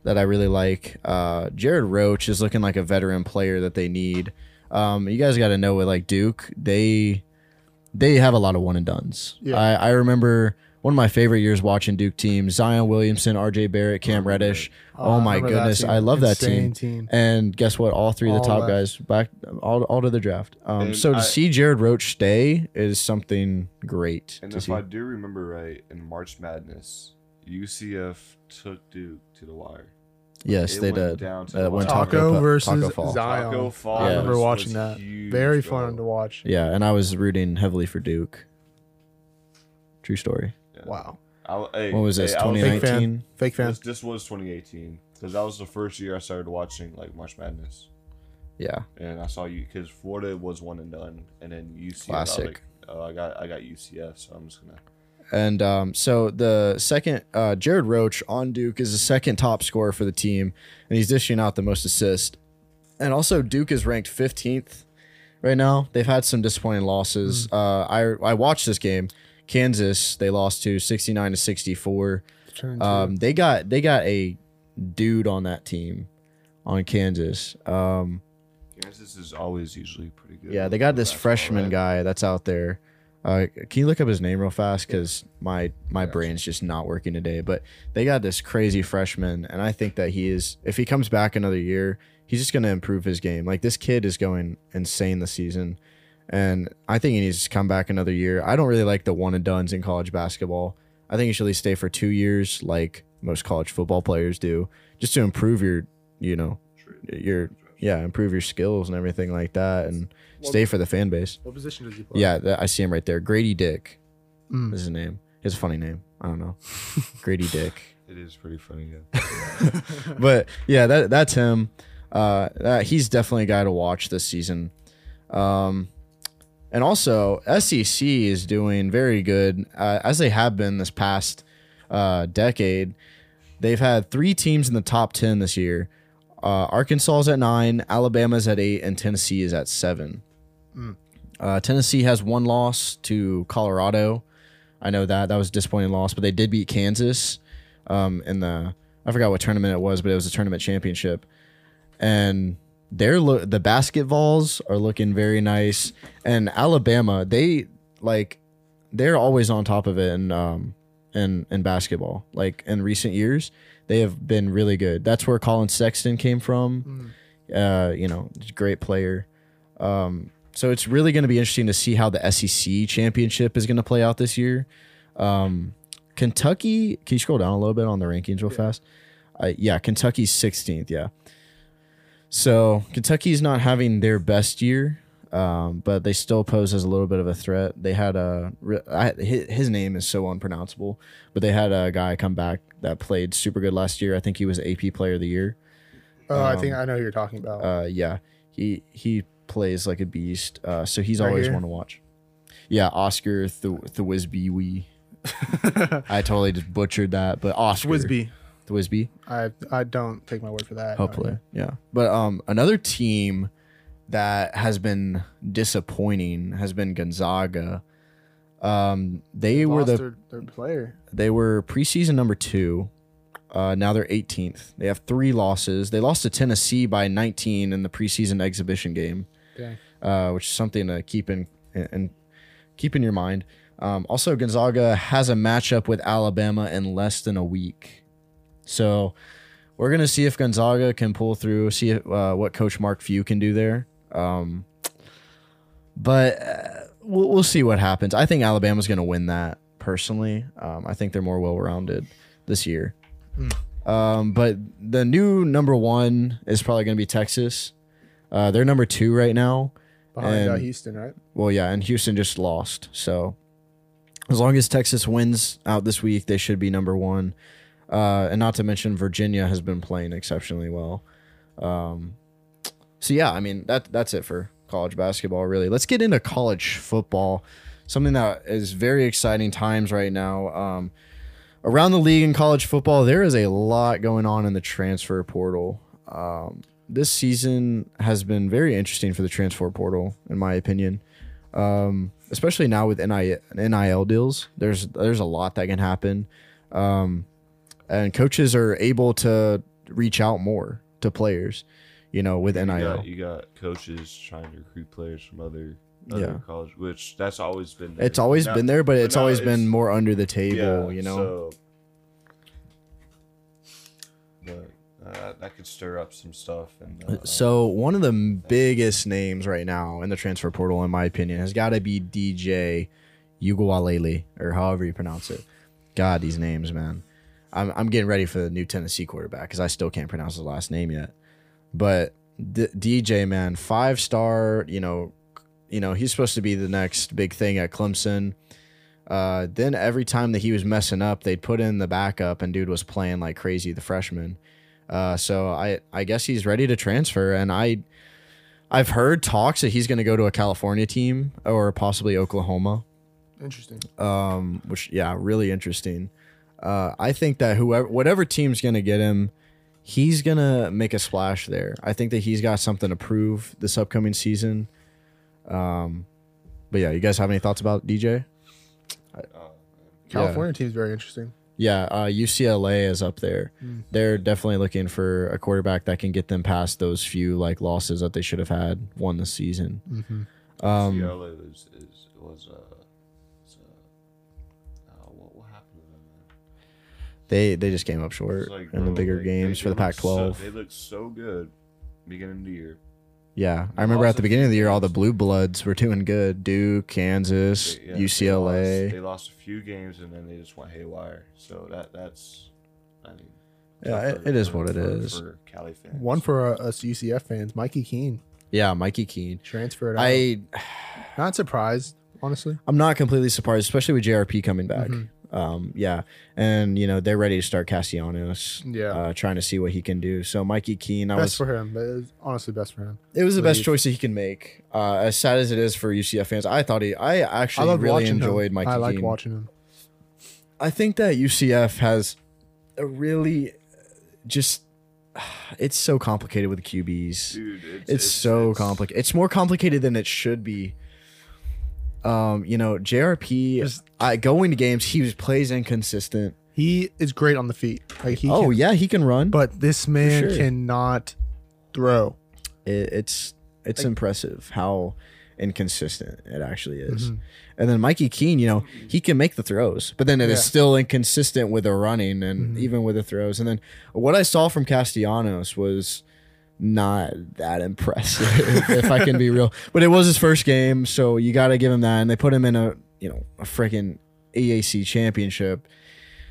that I really like, uh, Jared Roach is looking like a veteran player that they need. Um, you guys got to know with like Duke, they, they have a lot of one and dones. Yeah. I, I remember one of my favorite years watching Duke teams, Zion Williamson, R J Barrett, Cam Reddish. Oh, oh my I goodness. I love that team. team. And guess what? All three of the all top left. guys back all, all to the draft. Um, so to I, see Jared Roach stay is something great. And to if see. I do remember right, in March Madness, U C F took Duke to the wire. Yes, it they did. Down to uh, when Taco, Taco versus Taco Fall. Zion. Taco Fall yeah. I remember watching that. Huge, Very fun bro. to watch. Yeah, and I was rooting heavily for Duke. True story. Wow. I, hey, what was this, hey, twenty nineteen? Fake fan. Fake fan. This, this was twenty eighteen, because that was the first year I started watching like March Madness. Yeah. And I saw you, because Florida was one and done, and then U C F. Classic. I, like, oh, I, got, I got U C F, so I'm just going to. And um, so the second, uh, Jared Roach on Duke is the second top scorer for the team, and he's dishing out the most assists. And also Duke is ranked fifteenth right now. They've had some disappointing losses. Mm-hmm. Uh, I I watched this game. Kansas, they lost to sixty-nine to sixty-four. Um, they got they got a dude on that team, on Kansas. Um, Kansas is always usually pretty good. Yeah, they got this freshman guy that's out there. Uh, can you look up his name real fast? Because my my brain's just not working today. But they got this crazy freshman, and I think that he is. If he comes back another year, he's just going to improve his game. Like this kid is going insane this season. And I think he needs to come back another year. I don't really like the one and dones in college basketball. I think you should at least stay for two years, like most college football players do, just to improve your, you know, your yeah, improve your skills and everything like that, and stay for the fan base. What position does he play? Yeah, I see him right there. Grady Dick mm. is his name. It's a funny name. I don't know. Grady Dick. It is pretty funny. Yeah. But yeah, that that's him. Uh, that, he's definitely a guy to watch this season. Um. And also, S E C is doing very good, uh, as they have been this past uh, decade. They've had three teams in the top ten this year. Uh, Arkansas is at nine, Alabama is at eight, and Tennessee is at seven. Mm. Uh, Tennessee has one loss to Colorado. I know that. That was a disappointing loss, but they did beat Kansas um, in the – I forgot what tournament it was, but it was a tournament championship. And – They're lo- the basketballs are looking very nice, and Alabama they like they're always on top of it in um in in basketball. Like in recent years, they have been really good. That's where Colin Sexton came from. Mm. Uh, you know, great player. Um, so it's really going to be interesting to see how the S E C championship is going to play out this year. Um, Kentucky, can you scroll down a little bit on the rankings real yeah. fast? Uh, yeah, Kentucky's sixteenth. Yeah. So Kentucky's not having their best year, um, but they still pose as a little bit of a threat. They had a I, his name is so unpronounceable, but they had a guy come back that played super good last year. I think he was A P Player of the Year. Oh, um, I think I know who you're talking about. Uh, yeah, he he plays like a beast. Uh, so he's right always here. One to watch. Yeah, Oscar Thwisby. I totally just butchered that, but Oscar Thwisby. Thwisby. I I don't take my word for that. Hopefully, no, yeah. yeah. But um, another team that has been disappointing has been Gonzaga. Um, they, they were the their, their player. They were preseason number two. Uh, now they're eighteenth. They have three losses. They lost to Tennessee by nineteen in the preseason exhibition game, okay. uh, which is something to keep in and keep in your mind. Um, also, Gonzaga has a matchup with Alabama in less than a week. So we're going to see if Gonzaga can pull through, see if, uh, what Coach Mark Few can do there. Um, but uh, we'll, we'll see what happens. I think Alabama's going to win that personally. Um, I think they're more well-rounded this year. Mm. Um, but the new number one is probably going to be Texas. Uh, they're number two right now. Behind and, Houston, right? Well, yeah, and Houston just lost. So as long as Texas wins out this week, they should be number one. Uh, and not to mention Virginia has been playing exceptionally well. Um, so, yeah, I mean, that that's it for college basketball, really. Let's get into college football, something that is very exciting times right now. Um, around the league in college football, there is a lot going on in the transfer portal. Um, this season has been very interesting for the transfer portal, in my opinion, um, especially now with N I L deals. There's, there's a lot that can happen. Um, And coaches are able to reach out more to players, you know, with N I L. You got, you got coaches trying to recruit players from other, other yeah. colleges, which that's always been there. It's always now, been there, but, but it's always it's, been more under the table, yeah, you know. So, but, uh, that could stir up some stuff. And uh, So one of the uh, biggest names right now in the transfer portal, in my opinion, has got to be D J Uiagalelei, or however you pronounce it. God, these names, man. I'm I'm getting ready for the new Tennessee quarterback because I still can't pronounce his last name yet. But D- DJ, man, five star, you know, you know, he's supposed to be the next big thing at Clemson. Uh, then every time that he was messing up, they'd put in the backup and dude was playing like crazy, the freshman. Uh, so I I guess he's ready to transfer. And I I've heard talks that he's going to go to a California team or possibly Oklahoma. Interesting. Um, which yeah, really interesting. Uh, I think that whoever, whatever team's going to get him, he's going to make a splash there. I think that he's got something to prove this upcoming season. Um, but yeah, you guys have any thoughts about D J? I, California yeah. team's very interesting. Yeah, uh, U C L A is up there. Mm. They're definitely looking for a quarterback that can get them past those few like losses that they should have had won this season. Mm-hmm. Um, U C L A is, is, was a. Uh... They they just came up short like, in the bigger like, games they, they for the Pac twelve. So, they looked so good beginning of the year. Yeah, I remember at the beginning of the year, all the blue bloods were doing good. Duke, Kansas, they, yeah, U C L A. They lost, they lost a few games, and then they just went haywire. So that that's, I mean. Yeah, it, for, it is for, what it for, is. For Cali fans. One for uh, us U C F fans, Mikey Keene. Yeah, Mikey Keene. Transferred out. I, not surprised, honestly. I'm not completely surprised, especially with J R P coming back. Mm-hmm. Um, yeah, and you know they're ready to start Castellanos. Yeah, uh, trying to see what he can do. So Mikey Keene, I best was, for him. It was honestly, best for him. It was the Please. best choice that he can make. Uh, as sad as it is for U C F fans, I thought he. I actually I really enjoyed him. Mikey Keene. I liked Keene. watching him. I think that U C F has a really just. It's so complicated with the Q Bs. Dude, it's, it's, it's so it's, complicated. It's more complicated than it should be. Um, you know, J R P Just, I, going to games, he was, plays inconsistent. He is great on the feet. Like he oh, can, yeah, he can run. But this man sure. cannot throw. It, it's it's like, impressive how inconsistent it actually is. Mm-hmm. And then Mikey Keene, you know, he can make the throws, but then it yeah. is still inconsistent with the running and mm-hmm. even with the throws. And then what I saw from Castellanos was not that impressive if I can be real, but it was his first game, so you got to give him that. And they put him in a you know a freaking A A C championship,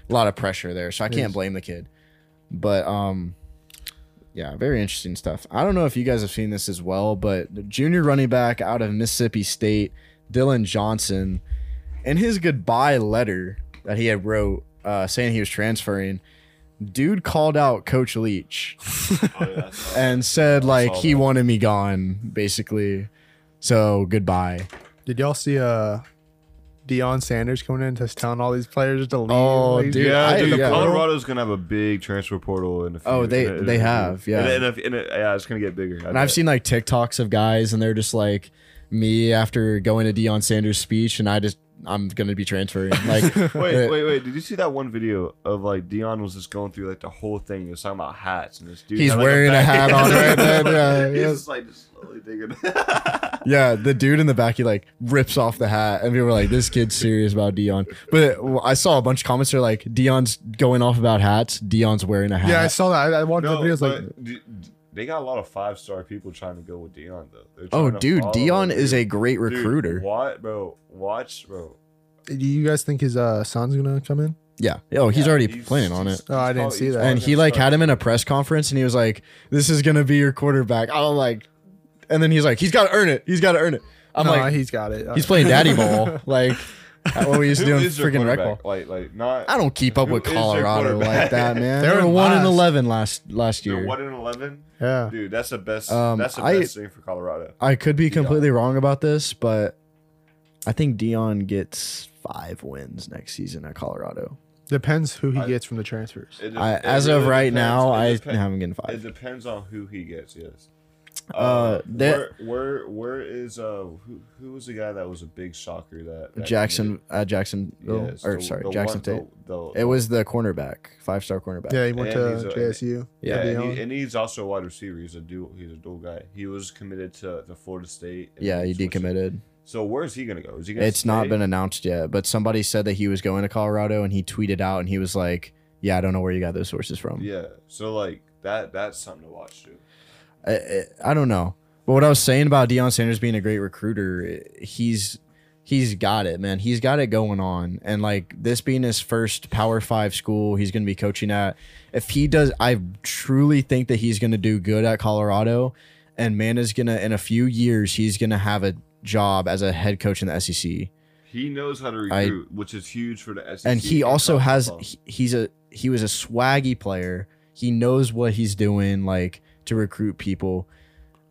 a lot of pressure there, so I can't blame the kid. But um, yeah, very interesting stuff. I don't know if you guys have seen this as well, but the junior running back out of Mississippi State, Dylan Johnson, in his goodbye letter that he had wrote uh, saying he was transferring, dude called out Coach Leach oh, yeah, and said like he that. wanted me gone, basically. So goodbye. Did y'all see uh Deion Sanders coming in to telling all these players to leave? Oh, leave. dude, yeah, I, dude yeah. Colorado's gonna have a big transfer portal in the future. Oh, they it, they it, have, yeah. And, and, and, and yeah, it's gonna get bigger. I and bet. I've seen like TikToks of guys, and they're just like, me after going to Deion Sanders' speech, and I just. I'm gonna be transferring. Like, wait, wait, wait! Did you see that one video of like Deion was just going through like the whole thing? He was talking about hats and this dude. He's had, like, wearing a, a hat on right then. Yeah, he's yeah. just like just slowly digging. Yeah, the dude in the back, he like rips off the hat, and we were like, "This kid's serious about Deion." But I saw a bunch of comments are like, "Deion's going off about hats. Deion's wearing a hat." Yeah, I saw that. I, I watched no, the videos like. D- They got a lot of five-star people trying to go with Deion, though. Oh, dude, Deion him. is a great recruiter. Dude, what, bro? Watch, bro. Do you guys think his uh, son's going to come in? Yeah. Oh, he's yeah, already he's, planning on it. Oh, I didn't probably, see that. And he, like, start. had him in a press conference, and he was like, this is going to be your quarterback. I don't like... And then he's like, he's got to earn it. He's got to earn it. I'm no, like... he's got it. He's playing daddy ball. Like... What were you doing? Freaking wreck ball. Like, like not, I don't keep up with Colorado like that, man. They were one and eleven last last year. They're one and eleven. Yeah, dude, that's the best. Um, that's the I, best thing for Colorado. I could be Deion. completely wrong about this, but I think Deion gets five wins next season at Colorado. Depends who he I, gets from the transfers. It, it, I, as it, of it right depends. now, it I depends. haven't getting five. It depends on who he gets. Yes. Uh, uh that, where, where where is uh who, who was the guy that was a big shocker that, that Jackson uh, Jacksonville yes, or the, sorry the Jackson one, State the, the, it was the cornerback five star cornerback yeah he went and to J S U yeah and, he, and he's also a wide receiver he's a dual he's a dual guy he was committed to, to Florida State yeah he decommitted so where is he gonna go is he gonna it's stay? Not been announced yet, but somebody said that he was going to Colorado, and he tweeted out and he was like, yeah I don't know where you got those sources from. Yeah, so like that that's something to watch too. I, I don't know. But what I was saying about Deion Sanders being a great recruiter, he's he's got it, man. He's got it going on. And, like, this being his first Power Five school he's going to be coaching at, if he does, I truly think that he's going to do good at Colorado. And man is going to, in a few years, he's going to have a job as a head coach in the S E C. He knows how to recruit, I, which is huge for the S E C. And he also has, he, he's a he was a swaggy player. He knows what he's doing, like, to recruit people.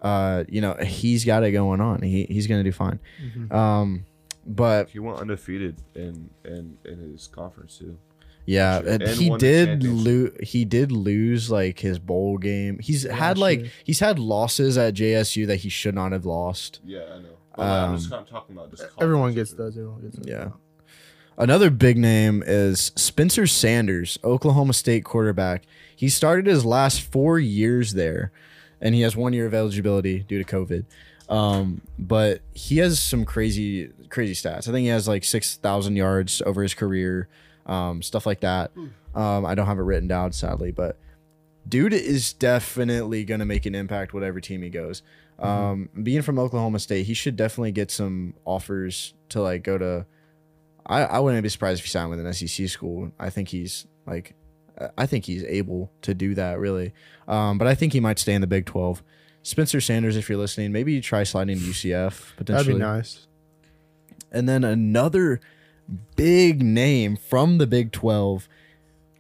Uh, you know, he's got it going on. He he's gonna do fine. Mm-hmm. Um, but he went undefeated in in, in his conference too. Yeah, sure. and and he did lose. He did lose like his bowl game. He's yeah, had like sure. he's had losses at J S U that he should not have lost. Yeah, I know. But um, I'm just kind of talking about this. Everyone gets those. Everyone gets those. Yeah. Another big name is Spencer Sanders, Oklahoma State quarterback. He started his last four years there, and he has one year of eligibility due to COVID. Um, but he has some crazy, crazy stats. I think he has like six thousand yards over his career, um, stuff like that. Um, I don't have it written down, sadly, but dude is definitely going to make an impact whatever team he goes. Um, mm-hmm. Being from Oklahoma State, he should definitely get some offers to like go to – I, I wouldn't be surprised if he signed with an S E C school. I think he's like, I think he's able to do that really. Um, but I think he might stay in the Big twelve. Spencer Sanders, if you're listening, maybe you try sliding to U C F potentially. That'd be nice. And then another big name from the Big twelve,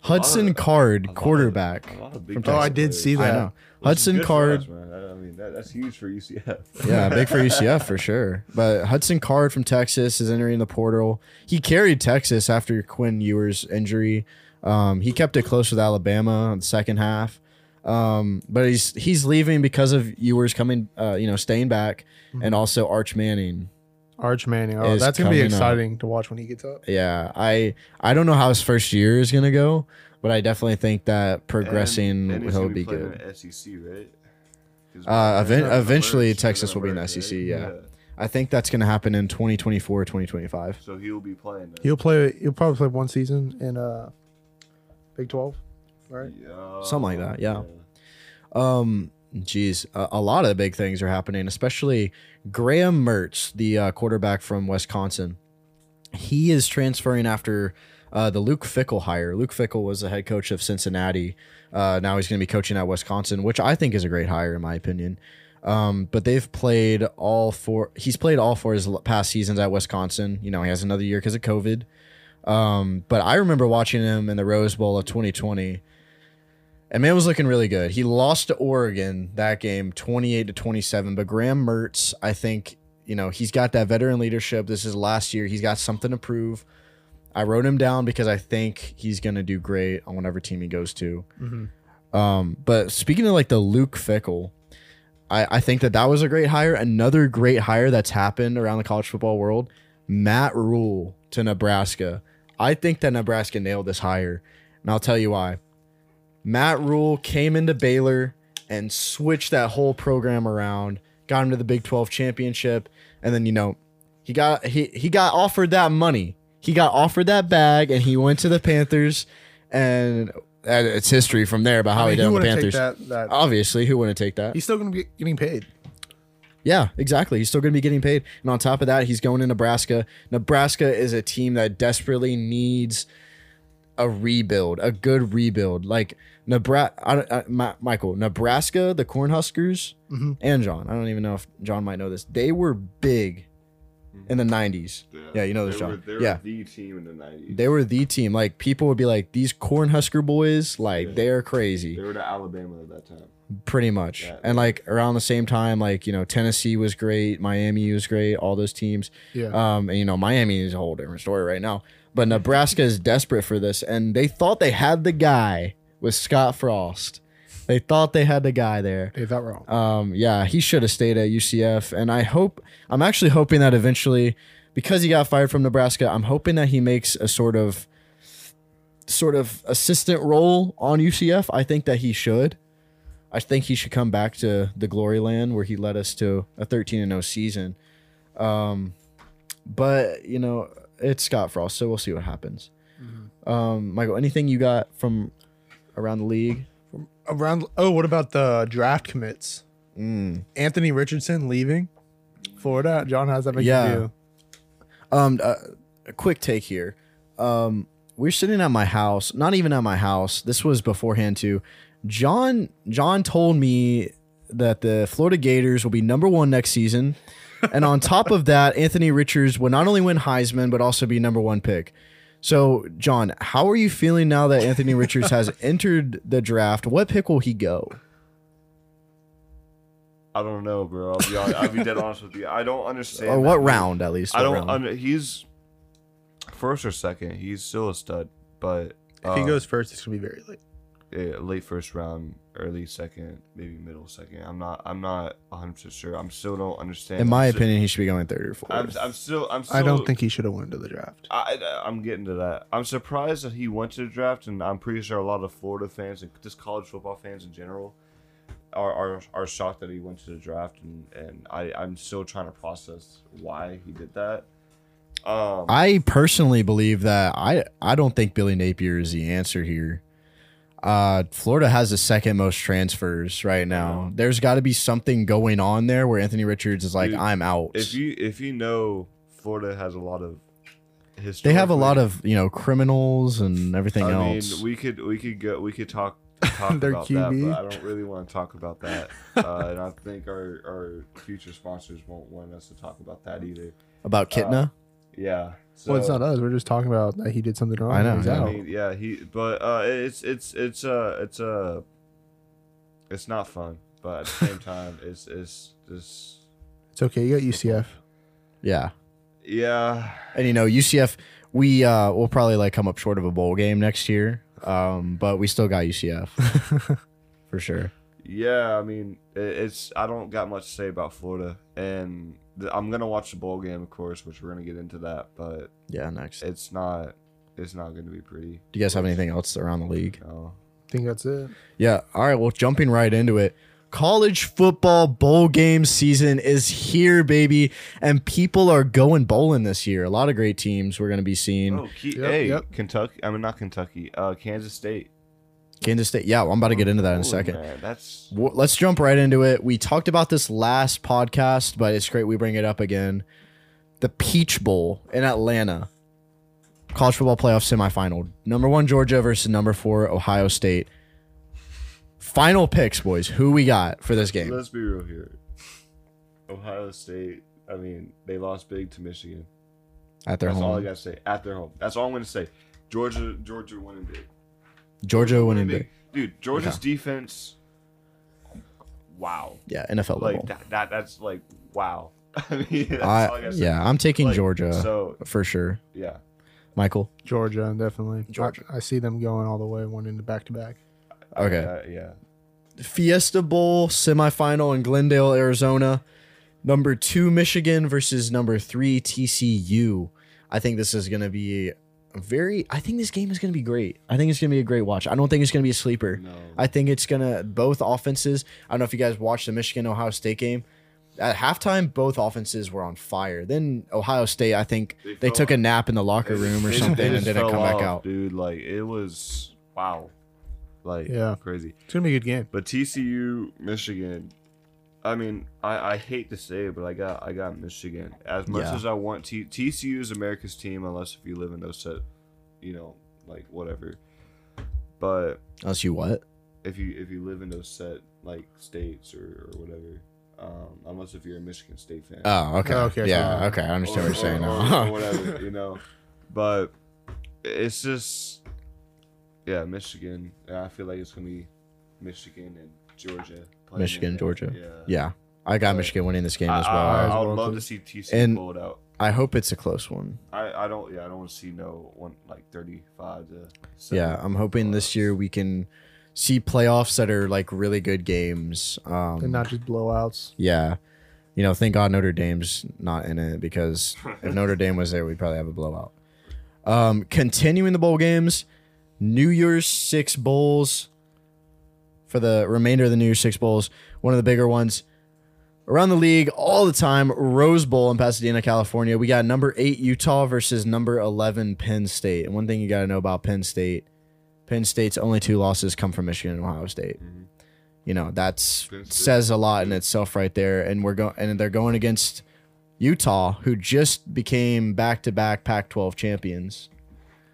Hudson of, Card, a quarterback. Of, a lot of big oh, I did see that. I know. Hudson Card. Us, I mean, that, that's huge for U C F. Yeah, big for U C F for sure. But Hudson Card from Texas is entering the portal. He carried Texas after Quinn Ewers' injury. Um, he kept it close with Alabama on the second half. Um, but he's he's leaving because of Ewers coming, uh, you know, staying back, mm-hmm. and also Arch Manning. Arch Manning. Oh, that's going to be exciting up. to watch when he gets up. Yeah, I I don't know how his first year is going to go. But I definitely think that progressing will be, be good. In S E C, right? Uh, ev- eventually, numbers, Texas will be in the S E C. Right? Yeah. yeah, I think that's going to happen in twenty twenty-four, twenty twenty-five. So he'll be playing. That. He'll play. He'll probably play one season in uh, Big twelve, right? Yeah. Something like that. Yeah. yeah. Um. Geez, a, a lot of big things are happening, especially Graham Mertz, the uh, quarterback from Wisconsin. He is transferring after uh, the Luke Fickell hire. Luke Fickell was the head coach of Cincinnati. Uh, now he's going to be coaching at Wisconsin, which I think is a great hire in my opinion. Um, but they've played all four. He's played all four his past seasons at Wisconsin. You know, he has another year because of COVID. Um, but I remember watching him in the Rose Bowl of twenty twenty. And man was looking really good. He lost to Oregon that game, twenty-eight to twenty-seven. But Graham Mertz, I think, you know, he's got that veteran leadership. This is last year. He's got something to prove. I wrote him down because I think he's going to do great on whatever team he goes to. Mm-hmm. Um, but speaking of like the Luke Fickell, I, I think that that was a great hire. Another great hire that's happened around the college football world, Matt Rhule to Nebraska. I think that Nebraska nailed this hire, and I'll tell you why. Matt Rhule came into Baylor and switched that whole program around, got him to the Big twelve championship, and then, you know, he got he he got offered that money. He got offered that bag, and he went to the Panthers, and it's history from there about how I mean, he did on the Panthers. That, that. Obviously, who wouldn't take that? He's still going to be getting paid. Yeah, exactly. He's still going to be getting paid. And on top of that, he's going to Nebraska. Nebraska is a team that desperately needs a rebuild, a good rebuild. Like Nebraska, I, I, my, Michael, Nebraska, the Cornhuskers, mm-hmm. and John. I don't even know if John might know this. They were big in the nineties. Yeah, yeah you know this, John. Were, they were yeah. the team in the nineties. They were the team. Like, people would be like, these Cornhusker boys, like, yeah. they're crazy. They were to Alabama at that time. Pretty much. Yeah, and, like, around the same time, like, you know, Tennessee was great. Miami was great. All those teams. Yeah. Um, and, you know, Miami is a whole different story right now. But Nebraska is desperate for this, and they thought they had the guy with Scott Frost. They thought they had the guy there. They got wrong. Um, yeah, he should have stayed at U C F, and I hope I'm actually hoping that eventually, because he got fired from Nebraska, I'm hoping that he makes a sort of sort of assistant role on U C F. I think that he should. I think he should come back to the glory land where he led us to a thirteen and oh season. Um, but you know, it's Scott Frost, so we'll see what happens. Mm-hmm. Um, Michael, anything you got from around the league? Around oh, what about the draft commits? Mm. Anthony Richardson leaving Florida. John, how's that make yeah. you feel? Um, uh, a quick take here. Um, we're sitting at my house. Not even at my house. This was beforehand too. John, John told me that the Florida Gators will be number one next season, and on top of that, Anthony Richards will not only win Heisman but also be number one pick. So, John, how are you feeling now that Anthony Richards has entered the draft? What pick will he go? I don't know, bro. I'll be, honest, I'll be dead honest with you. I don't understand. Or what round, dude. At least? I don't. Under, he's first or second. He's still a stud, but if uh, he goes first, it's gonna be very late. Yeah, late first round, early second, maybe middle second. I'm not. I'm not one hundred percent sure. I'm still don't understand. In my I'm opinion, still, he should be going third or fourth. I'm, I'm still. I'm. Still, I don't think he should have went to the draft. I, I'm getting to that. I'm surprised that he went to the draft, and I'm pretty sure a lot of Florida fans and just college football fans in general are are, are shocked that he went to the draft, and and I I'm still trying to process why he did that. Um, I personally believe that I I don't think Billy Napier is the answer here. Uh, Florida has the second most transfers right now. Yeah. There's got to be something going on there where Anthony Richards is like, Dude, I'm out. If you if you know, Florida has a lot of history. They have a lot of you know criminals and everything I else. Mean, we could we could go we could talk talk about Q B. That, but I don't really want to talk about that. Uh, and I think our our future sponsors won't want us to talk about that either. About Kitna? Uh, yeah. So, well, it's not us. We're just talking about that he did something wrong. I know. He's out. I mean, yeah, he. But uh, it's it's it's uh it's uh it's not fun. But at the same time, it's it's just it's okay. You got U C F. Yeah. Yeah. And you know U C F, we uh will probably like come up short of a bowl game next year. Um, but we still got U C F for sure. Yeah, I mean, it's I don't got much to say about Florida, and I'm gonna watch the bowl game, of course, which we're gonna get into that. But yeah, next, it's not it's not gonna be pretty. Do you guys have anything else around the league? No, I think that's it. Yeah. All right. Well, jumping right into it, college football bowl game season is here, baby, and people are going bowling this year. A lot of great teams we're gonna be seeing. Oh, Ke- yep, hey, yep. Kentucky. I mean, not Kentucky. Uh, Kansas State. Kansas State. Yeah, well, I'm about to get into that in a second. Man, that's... Let's jump right into it. We talked about this last podcast, but it's great we bring it up again. The Peach Bowl in Atlanta. college football playoff semifinal. Number one, Georgia versus number four, Ohio State. Final picks, boys. Who we got for this game? Let's be real here. Ohio State, I mean, they lost big to Michigan. At their That's home. That's all I got to say. At their home. That's all I'm going to say. Georgia, Georgia winning big. Georgia winning big. Dude, Georgia's okay. defense, wow. Yeah, N F L like, level. That, that, that's like, wow. I mean, that's I, all I gotta say. Yeah, I'm taking like, Georgia so, for sure. Yeah. Michael? Georgia, definitely. Georgia. I, I see them going all the way, one into back-to-back. Okay. Uh, yeah. Fiesta Bowl semifinal in Glendale, Arizona. Number two, Michigan versus number three, T C U. I think this is going to be... Very, I think this game is going to be great. I think it's going to be a great watch. I don't think it's going to be a sleeper. No. I think it's going to, both offenses, I don't know if you guys watched the Michigan-Ohio State game. At halftime, both offenses were on fire. Then Ohio State, I think they, they took off. a nap in the locker room or they, something they and didn't come off, back out. Dude, like, it was, wow. Like, yeah. crazy. It's going to be a good game. But T C U, Michigan, I mean, I, I hate to say it, but I got I got Michigan. As much yeah. as I want T, TCU is America's team, unless if you live in those set, you know, like whatever. But unless you what? If you if you live in those set like states or, or whatever, um, unless if you're a Michigan State fan. Oh, okay, oh, okay, yeah, so, okay, I understand or, what you're saying. Or, now. or whatever, you know, but it's just yeah, Michigan. I feel like it's gonna be Michigan and Georgia. Michigan, Georgia. Yeah. yeah. I got but Michigan winning this game as well. I, I, I would love to see T C U pull it out. I hope it's a close one. I, I don't yeah, I don't want to see no one like thirty-five to seven. Yeah, I'm hoping playoffs. This year we can see playoffs that are like really good games. Um, and not just blowouts. Yeah. You know, thank God Notre Dame's not in it because if Notre Dame was there, we'd probably have a blowout. Um, continuing the bowl games, New Year's Six Bowls. For the remainder of the New Year's Six Bowls, one of the bigger ones around the league all the time, Rose Bowl in Pasadena, California. We got number eight Utah versus number eleven Penn State. And one thing you got to know about Penn State, Penn State's only two losses come from Michigan and Ohio State. Mm-hmm. You know, that says a lot in itself right there. And we're going and they're going against Utah, who just became back-to-back Pac twelve champions.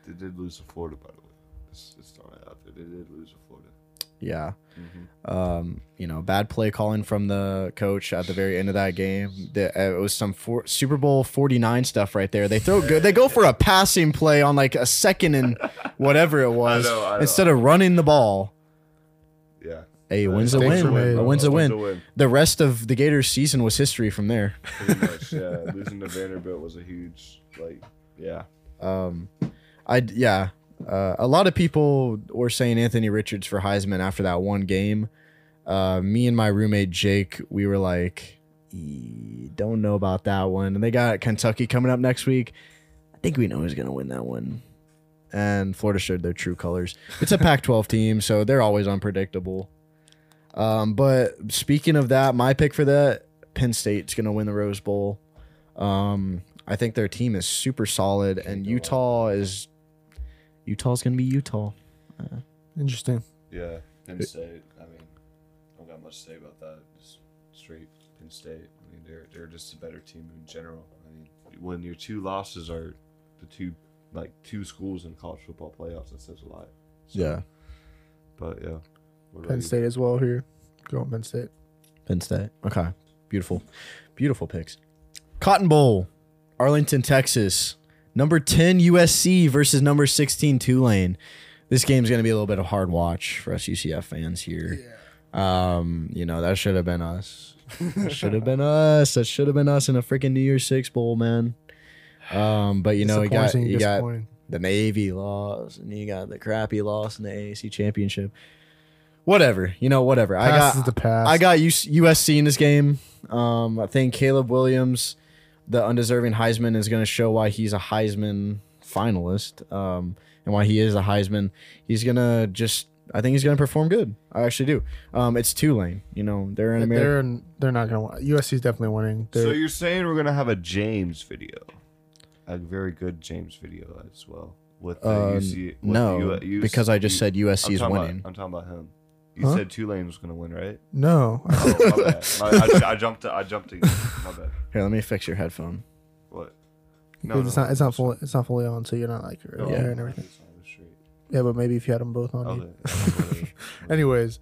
They did lose to Florida, by the way. It's, it's not out there. They did lose to Florida. Yeah. Mm-hmm. Um, you know, bad play calling from the coach at the very end of that game. The, uh, it was some four, Super Bowl forty-nine stuff right there. They throw good. They go for a passing play on like a second and whatever it was I know, I know. instead of running the ball. Yeah. Hey, yeah, wins a win. A win. Wins a win. win. The rest of the Gators season was history from there. Pretty much, yeah. Losing to Vanderbilt was a huge, like, yeah. Um, I yeah. Uh, a lot of people were saying Anthony Richards for Heisman after that one game. Uh, me and my roommate Jake, we were like, e- don't know about that one. And they got Kentucky coming up next week. I think we know who's going to win that one. And Florida showed their true colors. It's a Pac twelve team, so they're always unpredictable. Um, but speaking of that, my pick for that, Penn State's going to win the Rose Bowl. Um, I think their team is super solid, and Utah is... Utah's going to be Utah. Uh, Interesting. Yeah, Penn State. I mean, I don't got much to say about that. Just straight Penn State. I mean, they're they're just a better team in general. I mean, when your two losses are the two like two schools in college football playoffs, that says a lot. So, yeah. But yeah. Penn State as well here. Go on Penn State. Penn State. Okay. Beautiful, beautiful picks. Cotton Bowl, Arlington, Texas. Number ten, U S C versus number sixteen, Tulane. This game's going to be a little bit of hard watch for us U C F fans here. Yeah. Um, you know, that should have been us. That should have been us. That should have been us in a freaking New Year's Six Bowl, man. Um, but, you know, you got, you got the Navy loss, and you got the crappy loss in the A A C Championship. Whatever. You know, whatever. Past I got, the past. I got U S C in this game. Um, I think Caleb Williams... The undeserving Heisman is going to show why he's a Heisman finalist um, and why he is a Heisman. He's going to just, I think he's going to perform good. I actually do. Um, it's Tulane. You know, they're in America. They're, in, they're not going to win. U S C's definitely winning. They're, so you're saying we're going to have a James video, a very good James video as well. With the um, U C, with no, the U- because I just said U S C is winning. About, I'm talking about him. You huh? said Tulane was going to win, right? No. Oh, my bad. I, I, I jumped. I jumped. Again. My bad. Here, let me fix your headphone. What? No, no, it's not. It's not fully. It's not fully on, so you're not like right oh, yeah, and everything. Yeah, but maybe if you had them both on. Oh, you... yeah. Anyways,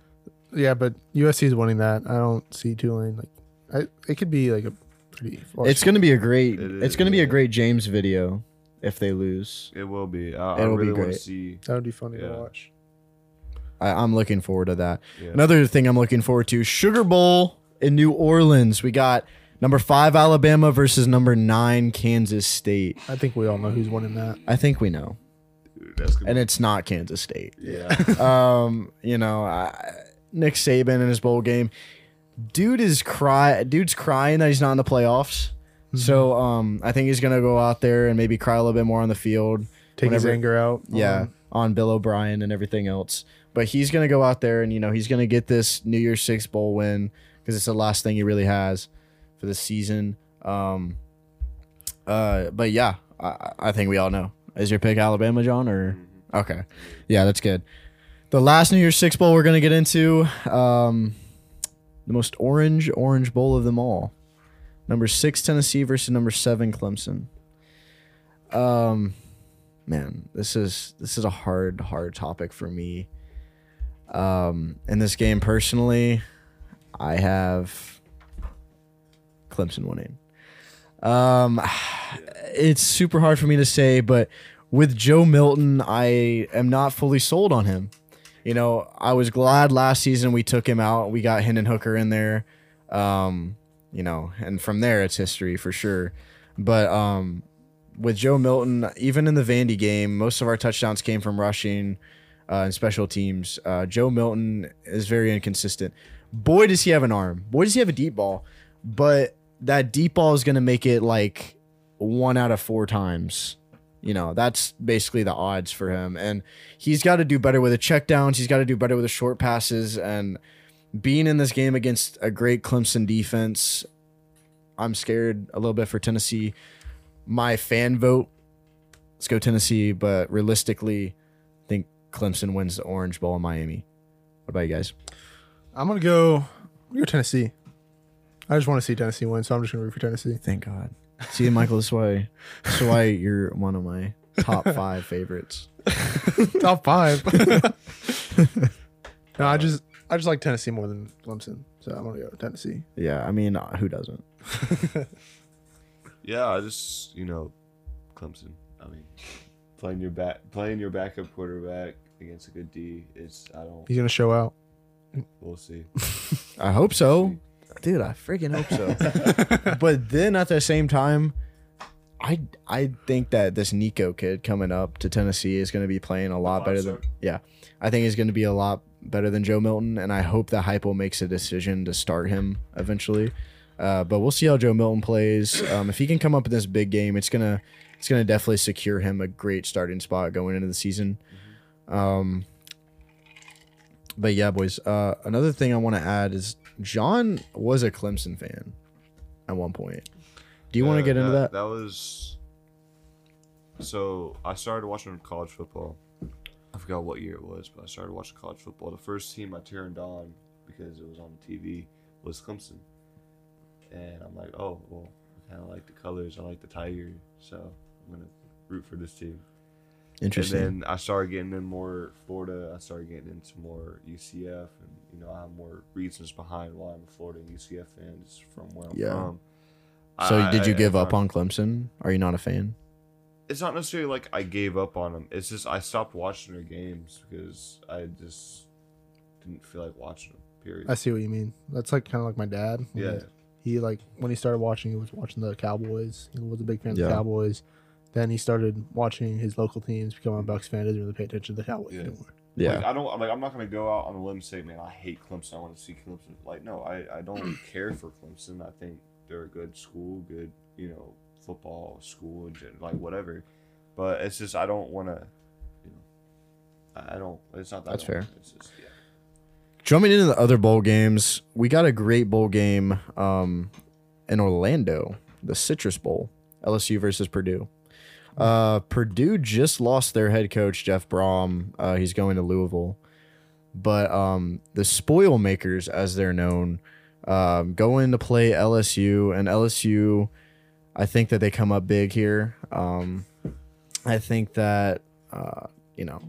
yeah, but U S C is winning that. I don't see Tulane like. I, it could be like a pretty. It's going to be a great. It is, it's going to yeah. be a great James video if they lose. It will be. I, I really want to see. That would be funny yeah. to watch. I, I'm looking forward to that. Yeah. Another thing I'm looking forward to: Sugar Bowl in New Orleans. We got. Number five, Alabama versus number nine, Kansas State. I think we all know who's winning that. I think we know. Dude, that's and it's not Kansas State. Yeah. um, you know, I, Nick Saban in his bowl game. Dude is cry. Dude's crying that he's not in the playoffs. Mm-hmm. So um, I think he's going to go out there and maybe cry a little bit more on the field. Take whenever, his anger out. Yeah, um, on Bill O'Brien and everything else. But he's going to go out there and, you know, he's going to get this New Year's Six bowl win because it's the last thing he really has for the season. Um, uh, but yeah, I, I think we all know. Is your pick Alabama, John? Or okay, yeah, that's good. The last New Year's Six bowl we're gonna get into, um, the most orange orange bowl of them all. Number six Tennessee versus number seven Clemson. Um, man, this is this is a hard hard topic for me. Um, in this game personally, I have Clemson winning. Um, it's super hard for me to say, but with Joe Milton, I am not fully sold on him. You know, I was glad last season we took him out. We got Hendon Hooker in there, um, you know, and from there it's history for sure. But um, with Joe Milton, even in the Vandy game, most of our touchdowns came from rushing uh, and special teams. Uh, Joe Milton is very inconsistent. Boy, does he have an arm. Boy, does he have a deep ball. But that deep ball is going to make it like one out of four times. You know, that's basically the odds for him. And he's got to do better with the check downs. He's got to do better with the short passes. And being in this game against a great Clemson defense, I'm scared a little bit for Tennessee. My fan vote, let's go Tennessee. But realistically, I think Clemson wins the Orange Bowl in Miami. What about you guys? I'm going to go, go Tennessee. I just want to see Tennessee win, so I'm just going to root for Tennessee. Thank God. See, Michael, that's why, that's why you're one of my top five favorites. Top five? No, I just I just like Tennessee more than Clemson, so I'm going to go to Tennessee. Yeah, I mean, who doesn't? Yeah, I just, you know, Clemson. I mean, playing your back, playing your backup quarterback against a good D, it's, I don't... He's going to show out. We'll see. I hope so. Dude, I freaking hope so. But then at the same time, I I think that this Nico kid coming up to Tennessee is going to be playing a lot better than yeah. I think he's going to be a lot better than Joe Milton, and I hope that Hypo makes a decision to start him eventually. Uh, but we'll see how Joe Milton plays. Um, if he can come up in this big game, it's gonna it's gonna definitely secure him a great starting spot going into the season. Um, but yeah, boys. Uh, another thing I want to add is, John was a Clemson fan at one point. Do you yeah, want to get that, into that? That was... So, I started watching college football. I forgot what year it was, but I started watching college football. The first team I turned on, because it was on T V, was Clemson. And I'm like, oh, well, I kind of like the colors. I like the Tiger. So, I'm going to root for this team. Interesting. And then I started getting in more Florida. I started getting into more U C F, and you know I have more reasons behind why I'm a Florida and U C F fan. It's from where I'm yeah. from. So I, did you I, give I, up on Clemson? Are you not a fan? It's not necessarily like I gave up on them. It's just I stopped watching their games because I just didn't feel like watching them. Period. I see what you mean. That's like kind of like my dad. Yeah. He, he like when he started watching, he was watching the Cowboys. He was a big fan of yeah. the Cowboys. Then he started watching his local teams, becoming a Bucs fan, doesn't really pay attention to the Cowboys yeah. anymore. Yeah, like, I don't. I'm like, I'm not gonna go out on a limb and say, man, I hate Clemson. I want to see Clemson. Like, no, I, I don't care for Clemson. I think they're a good school, good you know football school, and like whatever. But it's just I don't want to. You know, I don't. It's not that. That's fair. It's just, yeah. Jumping into the other bowl games, we got a great bowl game um, in Orlando, the Citrus Bowl, L S U versus Purdue. Uh, Purdue just lost their head coach, Jeff Brom. Uh, he's going to Louisville. But um, the Spoilmakers, as they're known, um, go in to play L S U. And L S U, I think that they come up big here. Um, I think that, uh, you know,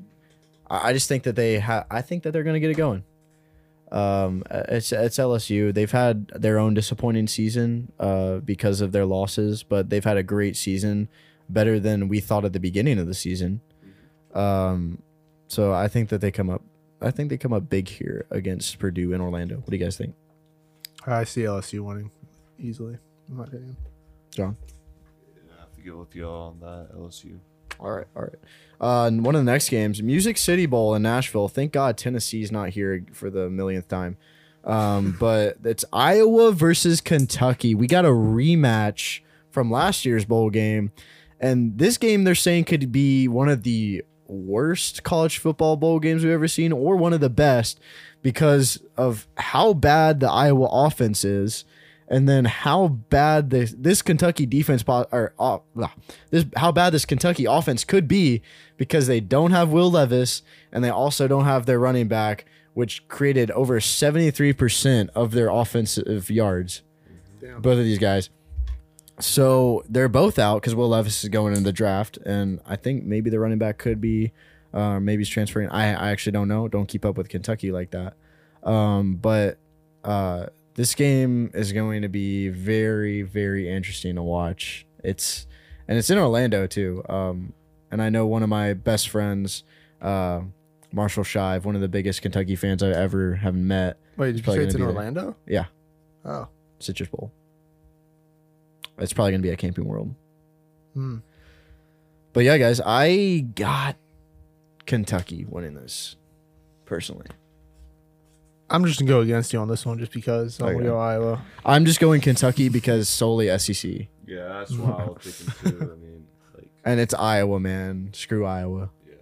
I, I just think that they ha- I think that they're going to get it going. Um, it's, it's L S U. They've had their own disappointing season uh, because of their losses, but they've had a great season, better than we thought at the beginning of the season. Um, so I think that they come up. I think they come up big here against Purdue in Orlando. What do you guys think? I see L S U winning easily, in my opinion. John? Yeah, I have to go with y'all on that, L S U. All right, all right. Uh, one of the next games, Music City Bowl in Nashville. Thank God Tennessee's not here for the millionth time. Um, but it's Iowa versus Kentucky. We got a rematch from last year's bowl game. And this game, they're saying, could be one of the worst college football bowl games we've ever seen, or one of the best, because of how bad the Iowa offense is, and then how bad this this Kentucky defense or uh, this how bad this Kentucky offense could be, because they don't have Will Levis and they also don't have their running back, which created over seventy-three percent of their offensive yards. Damn. Both of these guys. So they're both out because Will Levis is going into the draft, and I think maybe the running back could be, uh, maybe he's transferring. I, I actually don't know. Don't keep up with Kentucky like that. Um, but uh, this game is going to be very, very interesting to watch. It's and it's in Orlando too. Um, and I know one of my best friends, uh, Marshall Shive, one of the biggest Kentucky fans I ever have met. Wait, did you say it's in Orlando? There. Yeah. Oh, Citrus Bowl. It's probably going to be at Camping World. Hmm. But yeah, guys, I got Kentucky winning this, personally. I'm just going to go against you on this one just because I'm going to go Iowa. I'm just going Kentucky because solely S E C. Yeah, that's what I was thinking too. I mean, like, and it's Iowa, man. Screw Iowa. Yeah.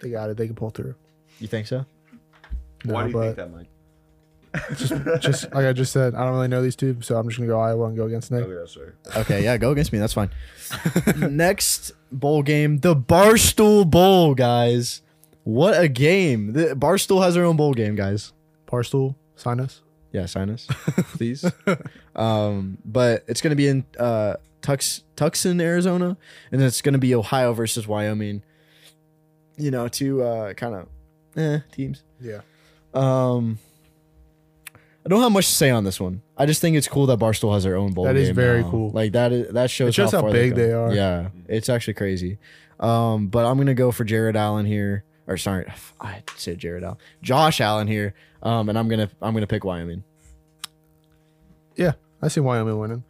They got it. They can pull through. You think so? No, why do you think that, Mike? just, just like I just said, I don't really know these two, so I'm just gonna go Iowa and go against Nick. Okay, okay yeah, go against me. That's fine. Next bowl game, the Barstool Bowl, guys. What a game! The Barstool has their own bowl game, guys. Barstool, sign us. Yeah, sign us, please. um, but it's gonna be in uh, Tux Tucson, Arizona, and it's gonna be Ohio versus Wyoming. You know, two uh, kind of eh, teams. Yeah. Um. I don't have much to say on this one. I just think it's cool that Barstool has their own bowl game. That is game very now. Cool. Like that, is, that shows, it shows how, how big they, they are. Yeah, it's actually crazy. Um, but I'm gonna go for Jared Allen here, or sorry, I said Jared Allen, Josh Allen here. Um, and I'm gonna I'm gonna pick Wyoming. Yeah, I see Wyoming winning.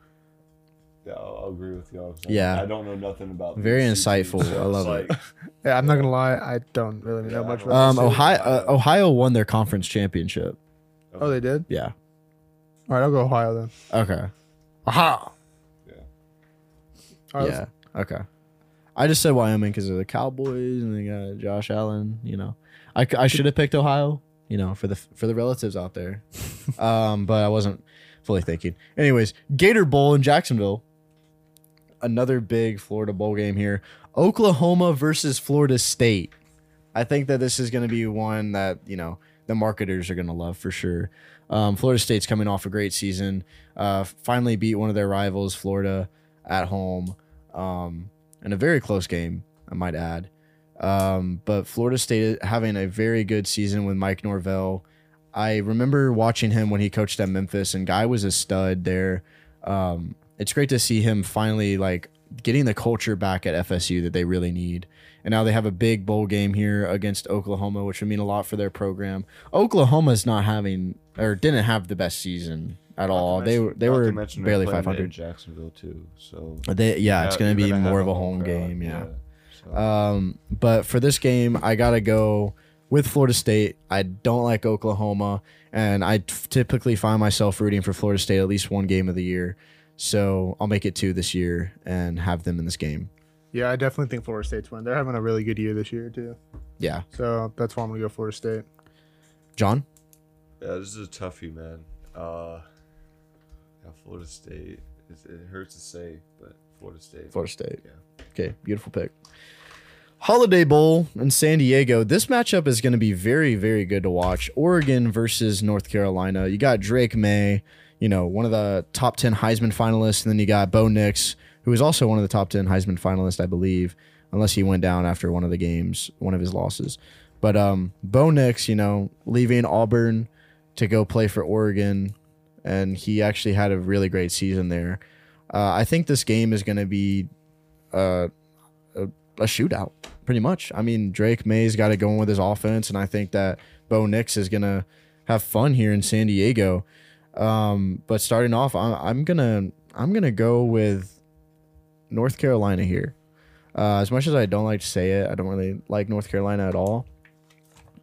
Yeah, I'll, I'll agree with y'all. Yeah, I don't know nothing about. Very insightful. I love like, it. Yeah, I'm not gonna lie. I don't really know yeah, much about. Um, Ohio uh, Ohio won their conference championship. Oh, they did? Yeah. All right, I'll go Ohio then. Okay. Aha! Yeah. Right, yeah, okay. I just said Wyoming because of the Cowboys and they got Josh Allen, you know. I, I should have picked Ohio, you know, for the for the relatives out there. um, but I wasn't fully thinking. Anyways, Gator Bowl in Jacksonville. Another big Florida bowl game here. Oklahoma versus Florida State. I think that this is going to be one that, you know, the marketers are going to love for sure. Um, Florida State's coming off a great season. Uh, finally beat one of their rivals, Florida, at home. Um, and a very close game, I might add. Um, but Florida State having a very good season with Mike Norvell. I remember watching him when he coached at Memphis, and Guy was a stud there. Um, it's great to see him finally like getting the culture back at F S U that they really need. And now they have a big bowl game here against Oklahoma, which would mean a lot for their program. Oklahoma's not having or didn't have the best season at all. They were they were barely five hundred. In Jacksonville too, so they, yeah, it's going to be more of a home game. Yeah. Um, but for this game, I gotta go with Florida State. I don't like Oklahoma, and I t- typically find myself rooting for Florida State at least one game of the year. So I'll make it two this year and have them in this game. Yeah, I definitely think Florida State's win. They're having a really good year this year, too. Yeah. So that's why I'm going to go Florida State. John? Yeah, this is a toughie, man. Uh, yeah, Florida State. It's, it hurts to say, but Florida State. Florida State. Yeah. Okay, beautiful pick. Holiday Bowl in San Diego. This matchup is going to be very, very good to watch. Oregon versus North Carolina. You got Drake May, you know, one of the top ten Heisman finalists, and then you got Bo Nix, who was also one of the top ten Heisman finalists, I believe, unless he went down after one of the games, one of his losses. But um, Bo Nix, you know, leaving Auburn to go play for Oregon, and he actually had a really great season there. Uh, I think this game is going to be uh, a, a shootout, pretty much. I mean, Drake May's got it going with his offense, and I think that Bo Nix is going to have fun here in San Diego. Um, but starting off, I'm, I'm gonna I'm gonna go with North Carolina here. Uh, as much as I don't like to say it, I don't really like North Carolina at all.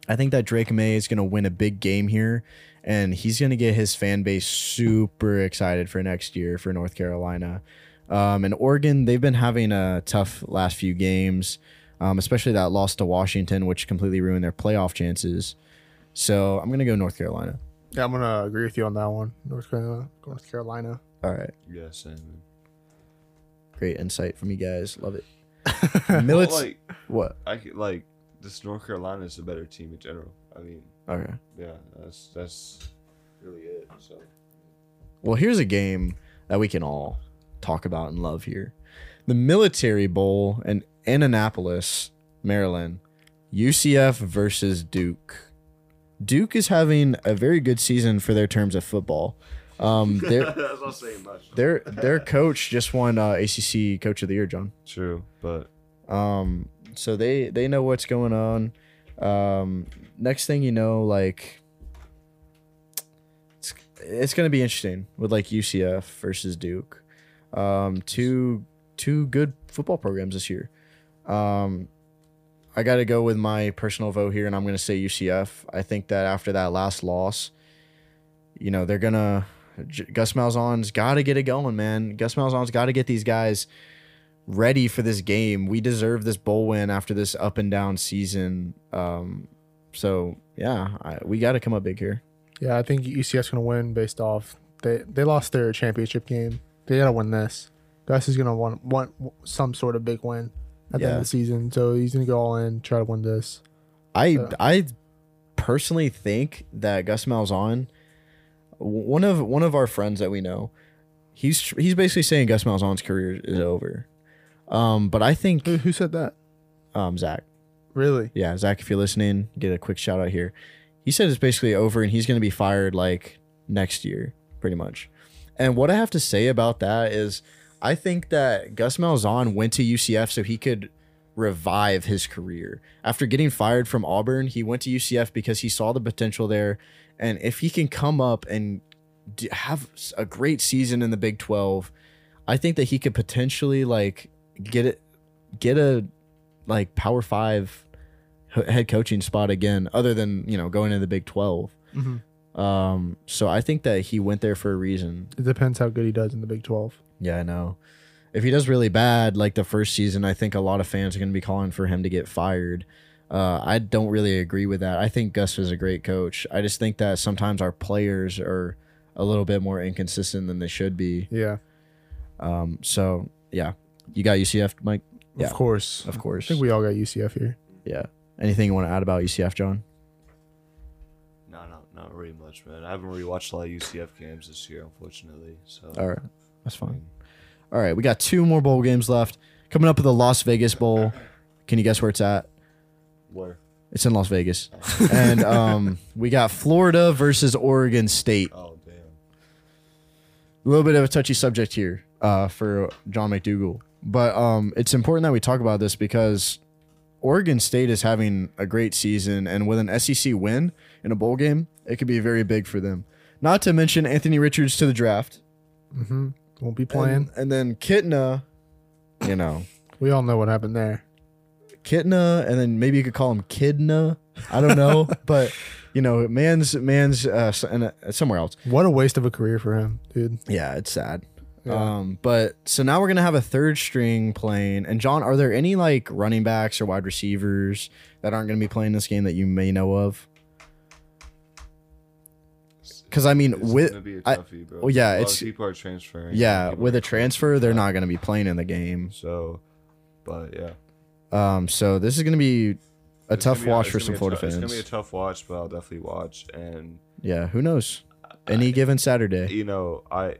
I think that Drake May is going to win a big game here, and he's going to get his fan base super excited for next year for North Carolina. Um, and Oregon, they've been having a tough last few games, um, especially that loss to Washington, which completely ruined their playoff chances. So I'm going to go North Carolina. Yeah, I'm going to agree with you on that one. North Carolina. North Carolina. All right. Yeah, same. Great insight from you guys. Love it. Millets, well, like, what I like this North Carolina is a better team in general. I mean, okay, yeah, that's that's really it. So, well, here's a game that we can all talk about and love here: the Military Bowl in Annapolis, Maryland. U C F versus Duke. Duke is having a very good season for their terms of football. Um, their their coach just won uh, A C C Coach of the Year, John. True, but um, so they they know what's going on. Um, next thing you know, like it's it's gonna be interesting with like U C F versus Duke. Um, two two good football programs this year. Um, I got to go with my personal vote here, and I'm gonna say U C F. I think that after that last loss, you know they're gonna. Gus Malzahn's got to get it going, man. Gus Malzahn's got to get these guys ready for this game. We deserve this bowl win after this up and down season. Um, so, yeah, I, we got to come up big here. Yeah, I think U C F's going to win based off. They they lost their championship game. They got to win this. Gus is going to want, want some sort of big win at yeah. the end of the season. So he's going to go all in, try to win this. I so. I personally think that Gus Malzahn... One of one of our friends that we know, he's he's basically saying Gus Malzahn's career is over. Um, but I think who, who said that? Um, Zach. Really? Yeah, Zach. If you're listening, get a quick shout out here. He said it's basically over, and he's going to be fired like next year, pretty much. And what I have to say about that is, I think that Gus Malzahn went to U C F so he could revive his career after getting fired from Auburn. He went to U C F because he saw the potential there. And if he can come up and have a great season in the Big twelve, I think that he could potentially like get it, get a like Power Five head coaching spot again, other than you know going to the Big twelve. Mm-hmm. Um, so I think that he went there for a reason. It depends how good he does in the Big twelve. Yeah, I know. If he does really bad, like the first season, I think a lot of fans are going to be calling for him to get fired. Uh, I don't really agree with that. I think Gus is a great coach. I just think that sometimes our players are a little bit more inconsistent than they should be. Yeah. Um. So, yeah. You got U C F, Mike? Yeah. Of course. Of course. I think we all got U C F here. Yeah. Anything you want to add about U C F, John? No, no, not really much, man. I haven't really watched a lot of U C F games this year, unfortunately. So. All right. That's fine. All right. We got two more bowl games left. Coming up with the Las Vegas Bowl. Can you guess where it's at? Where? It's in Las Vegas. Oh. And um, we got Florida versus Oregon State. Oh, damn. A little bit of a touchy subject here uh, for John McDougall. But um, it's important that we talk about this because Oregon State is having a great season. And with an S E C win in a bowl game, it could be very big for them. Not to mention Anthony Richards to the draft. Mm-hmm. Won't be playing. And, and then Kitna, you know. We all know what happened there. Kitna, and then maybe you could call him Kidna. I don't know, but you know, man's man's uh, somewhere else. What a waste of a career for him, dude. Yeah, it's sad. Yeah. Um, but so now we're gonna have a third string playing. And John, are there any like running backs or wide receivers that aren't gonna be playing this game that you may know of? Because I mean, it's with gonna be a toughie, bro. I, well, yeah, a lot it's of people are transferring. Yeah, people with a transfer, they're yeah. not gonna be playing in the game. So, but yeah. Um, so this is going to be a it's tough be, watch for some Florida t- fans. It's going to be a tough watch, but I'll definitely watch. And yeah, who knows? Any I, given Saturday. You know, I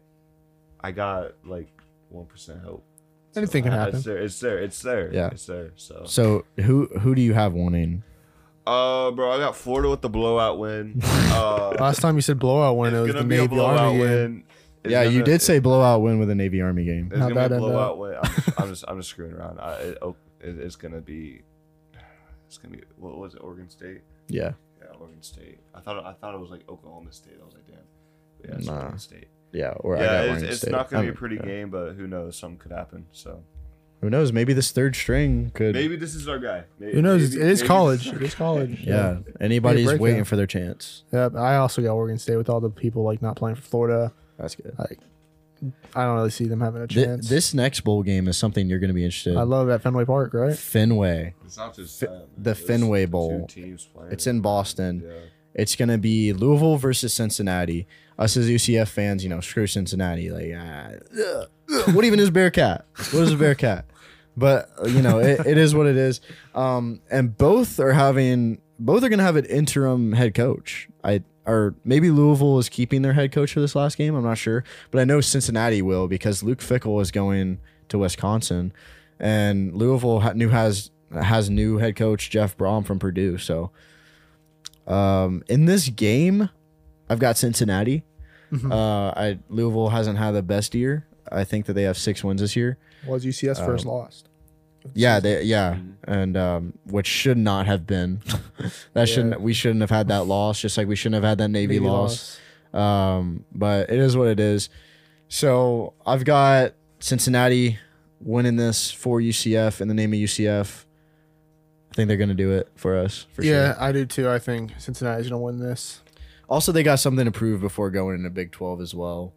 I got like one percent help. Anything can happen. Uh, it's there. It's there. It's there. Yeah. It's there. So. So who who do you have winning? Uh, bro, I got Florida with the blowout win. Uh, Last time you said blowout win, it was the Navy Army win. It's yeah, gonna, you did it, say blowout win with a Navy Army game. It's How'd gonna be a blowout win. I'm just, I'm just, I'm just screwing around. I, it, oh, it, it's gonna be, it's gonna be. What was it? Oregon State. Yeah. Yeah, Oregon State. I thought, I thought it was like Oklahoma State. I was like, damn. But yeah, it's nah. Oregon State. Yeah, or yeah, I got it's, it's State. Not gonna I mean, be a pretty yeah. game, but who knows? Something could happen. So. Who knows? Maybe this third string could. Maybe this is our guy. Maybe, Who knows? Maybe, it is college. It is college. Yeah. yeah. Anybody's waiting for their chance. Yeah. I also got Oregon State with all the people like not playing for Florida. That's good. Like, I don't really see them having a chance. Th- this next bowl game is something you're going to be interested in. I love that Fenway Park, right? Fenway. It's not just F- the it's Fenway Bowl. Two teams playing. It's in Boston. Yeah. It's going to be Louisville versus Cincinnati. Us as U C F fans, you know, screw Cincinnati. Like, ah, ugh, what even is Bearcat? What is a Bearcat? But, you know, it, it is what it is. Um, and both are having, both are going to have an interim head coach. I Or maybe Louisville is keeping their head coach for this last game. I'm not sure. But I know Cincinnati will because Luke Fickell is going to Wisconsin. And Louisville ha- new has, has new head coach Jeff Brom from Purdue. So, Um, in this game, I've got Cincinnati. Mm-hmm. Uh, I Louisville hasn't had the best year. I think that they have six wins this year. Was U C S um, first lost? Yeah, they yeah, and um, which should not have been. that yeah. shouldn't we shouldn't have had that loss. Just like we shouldn't have had that Navy, Navy loss. loss. Um, but it is what it is. So I've got Cincinnati winning this for U C F in the name of U C F. I think they're going to do it for us. For yeah, sure. I do too. I think Cincinnati's going to win this. Also, they got something to prove before going into Big twelve as well.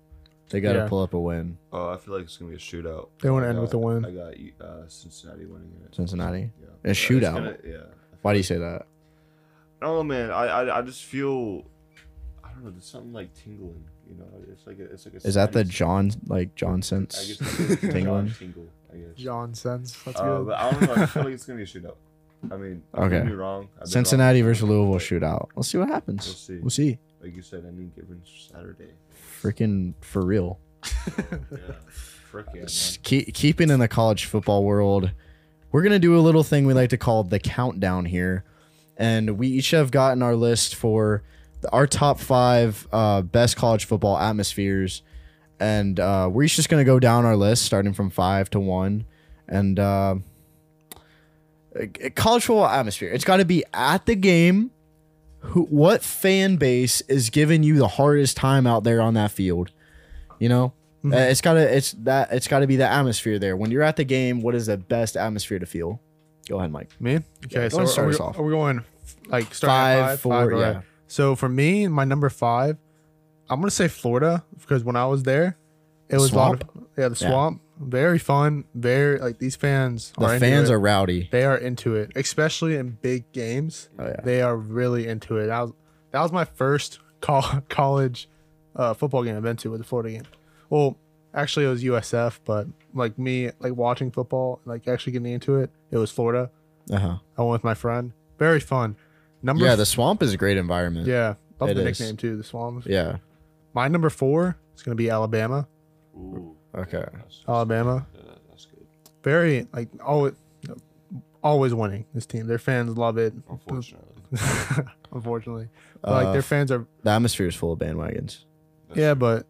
They got to yeah. pull up a win. Oh, I feel like it's going to be a shootout. They want to end got, with a win. I got uh, Cincinnati winning it. Cincinnati? Yeah. A shootout? Gonna, yeah. Why do you say that? I don't know, man. I, I, I just feel, I don't know, there's something like tingling. You know, it's like a, it's like a Is that the John, like John sense? I guess tingling? Tingle, I guess. John sense. That's uh, good. But I don't know. I feel like it's going to be a shootout. I mean, okay. Don't get me wrong. Cincinnati wrong. versus Louisville shootout. Let's see what happens. We'll see. We'll see. Like you said, any given Saturday. Freaking for real. Oh, yeah. Freaking. Keep, keeping in the college football world, we're going to do a little thing we like to call the countdown here. And we each have gotten our list for our top five uh, best college football atmospheres. And uh, we're each just going to go down our list, starting from five to one. And... Uh, college football atmosphere. It's got to be at the game. Who, what fan base is giving you the hardest time out there on that field? You know, mm-hmm. it's got to it's that it's got to be the atmosphere there. When you're at the game, what is the best atmosphere to feel? Go ahead, Mike. Me? Okay, yeah, so start are, us we, off. Are we going like starting five, five, four? Five, yeah. Right. So for me, my number five, I'm gonna say Florida because when I was there, it was swamp? a lot of, yeah the swamp. Yeah. Very fun. Very like these fans. The are fans into it. are rowdy. They are into it, especially in big games. Oh, yeah. They are really into it. That was that was my first co- college uh, football game I've been to with the Florida game. Well, actually it was U S F, but like me, like watching football, like actually getting into it, it was Florida. Uh huh. I went with my friend. Very fun. Number yeah, f- the swamp is a great environment. Yeah, that's the nickname too. The swamp. Yeah. My number four is gonna be Alabama. Ooh. Okay, Alabama. Yeah, that's good. Very like always, always winning. This team, their fans love it. Unfortunately, unfortunately, but, like uh, their fans are. The atmosphere is full of bandwagons. Yeah, but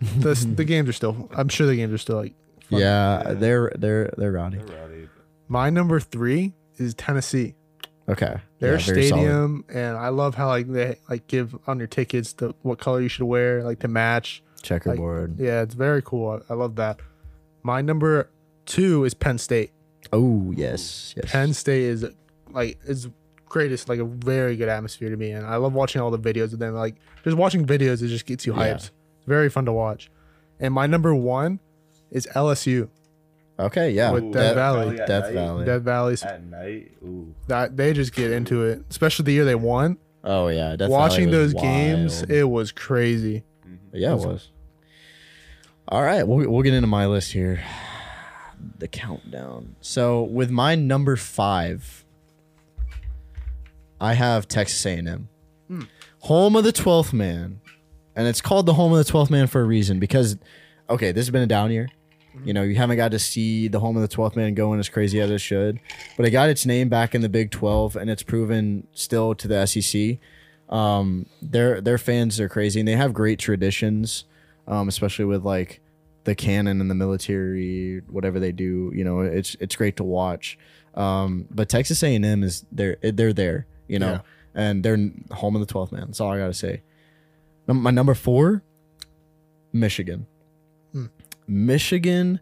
the the games are still. I'm sure the games are still like. Fun. Yeah, yeah, they're they're they're rowdy. They're rowdy. My number three is Tennessee. Okay, their yeah, stadium, solid. And I love how like they like give on your tickets the what color you should wear, like to match. Checkerboard. Like, yeah, it's very cool. I, I love that. My number two is Penn State. Oh, yes, yes. Penn State is like is greatest, like a very good atmosphere to be in. I love watching all the videos of them. Like just watching videos, it just gets you hyped. Yeah. It's very fun to watch. And my number one is L S U. Okay, yeah. With ooh, Death, Death Valley. Death night. Valley. Death Valley. At night. Ooh. That they just get into it. Especially the year they won. Oh yeah. Death watching those wild. games, it was crazy. Yeah, it was. All right, we'll we'll get into my list here. The countdown. So with my number five, I have Texas A and M, hmm. home of the twelfth man, and it's called the home of the twelfth man for a reason. Because, okay, this has been a down year. You know, you haven't got to see the home of the twelfth man going as crazy as it should, but it got its name back in the Big twelve, and it's proven still to the S E C. Um, their their fans are crazy, and they have great traditions, um, especially with like the cannon and the military, whatever they do. You know, it's it's great to watch. Um, but Texas A and M is they're they're there, you know, yeah. and they're home of the twelfth man. That's all I gotta say. My number four, Michigan. Hmm. Michigan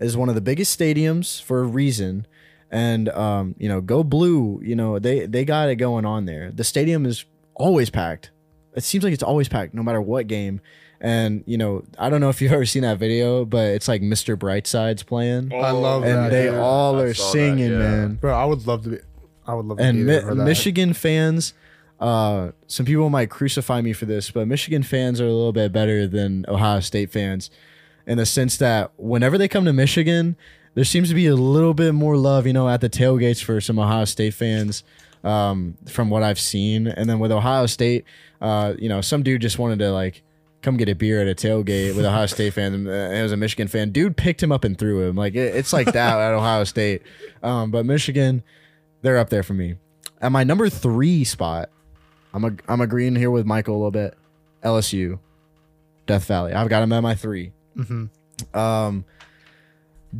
is one of the biggest stadiums for a reason. And, um, you know, go blue, you know, they, they got it going on there. The stadium is always packed. It seems like it's always packed no matter what game. And, you know, I don't know if you've ever seen that video, but it's like Mister Brightside's playing. Oh, I love and that. And they yeah. all I are singing, that, yeah. man. Bro, I would love to be, I would love to and be there Mi- for that. Michigan fans. Uh, some people might crucify me for this, but Michigan fans are a little bit better than Ohio State fans in the sense that whenever they come to Michigan, there seems to be a little bit more love, you know, at the tailgates for some Ohio State fans, um, from what I've seen. And then with Ohio State, uh, you know, some dude just wanted to like come get a beer at a tailgate with Ohio State fans. And it was a Michigan fan. Dude picked him up and threw him. Like it, it's like that at Ohio State. Um, but Michigan, they're up there for me. At my number three spot, I'm a, I'm agreeing here with Michael a little bit. L S U, Death Valley. I've got him at my three. Mm-hmm. Um,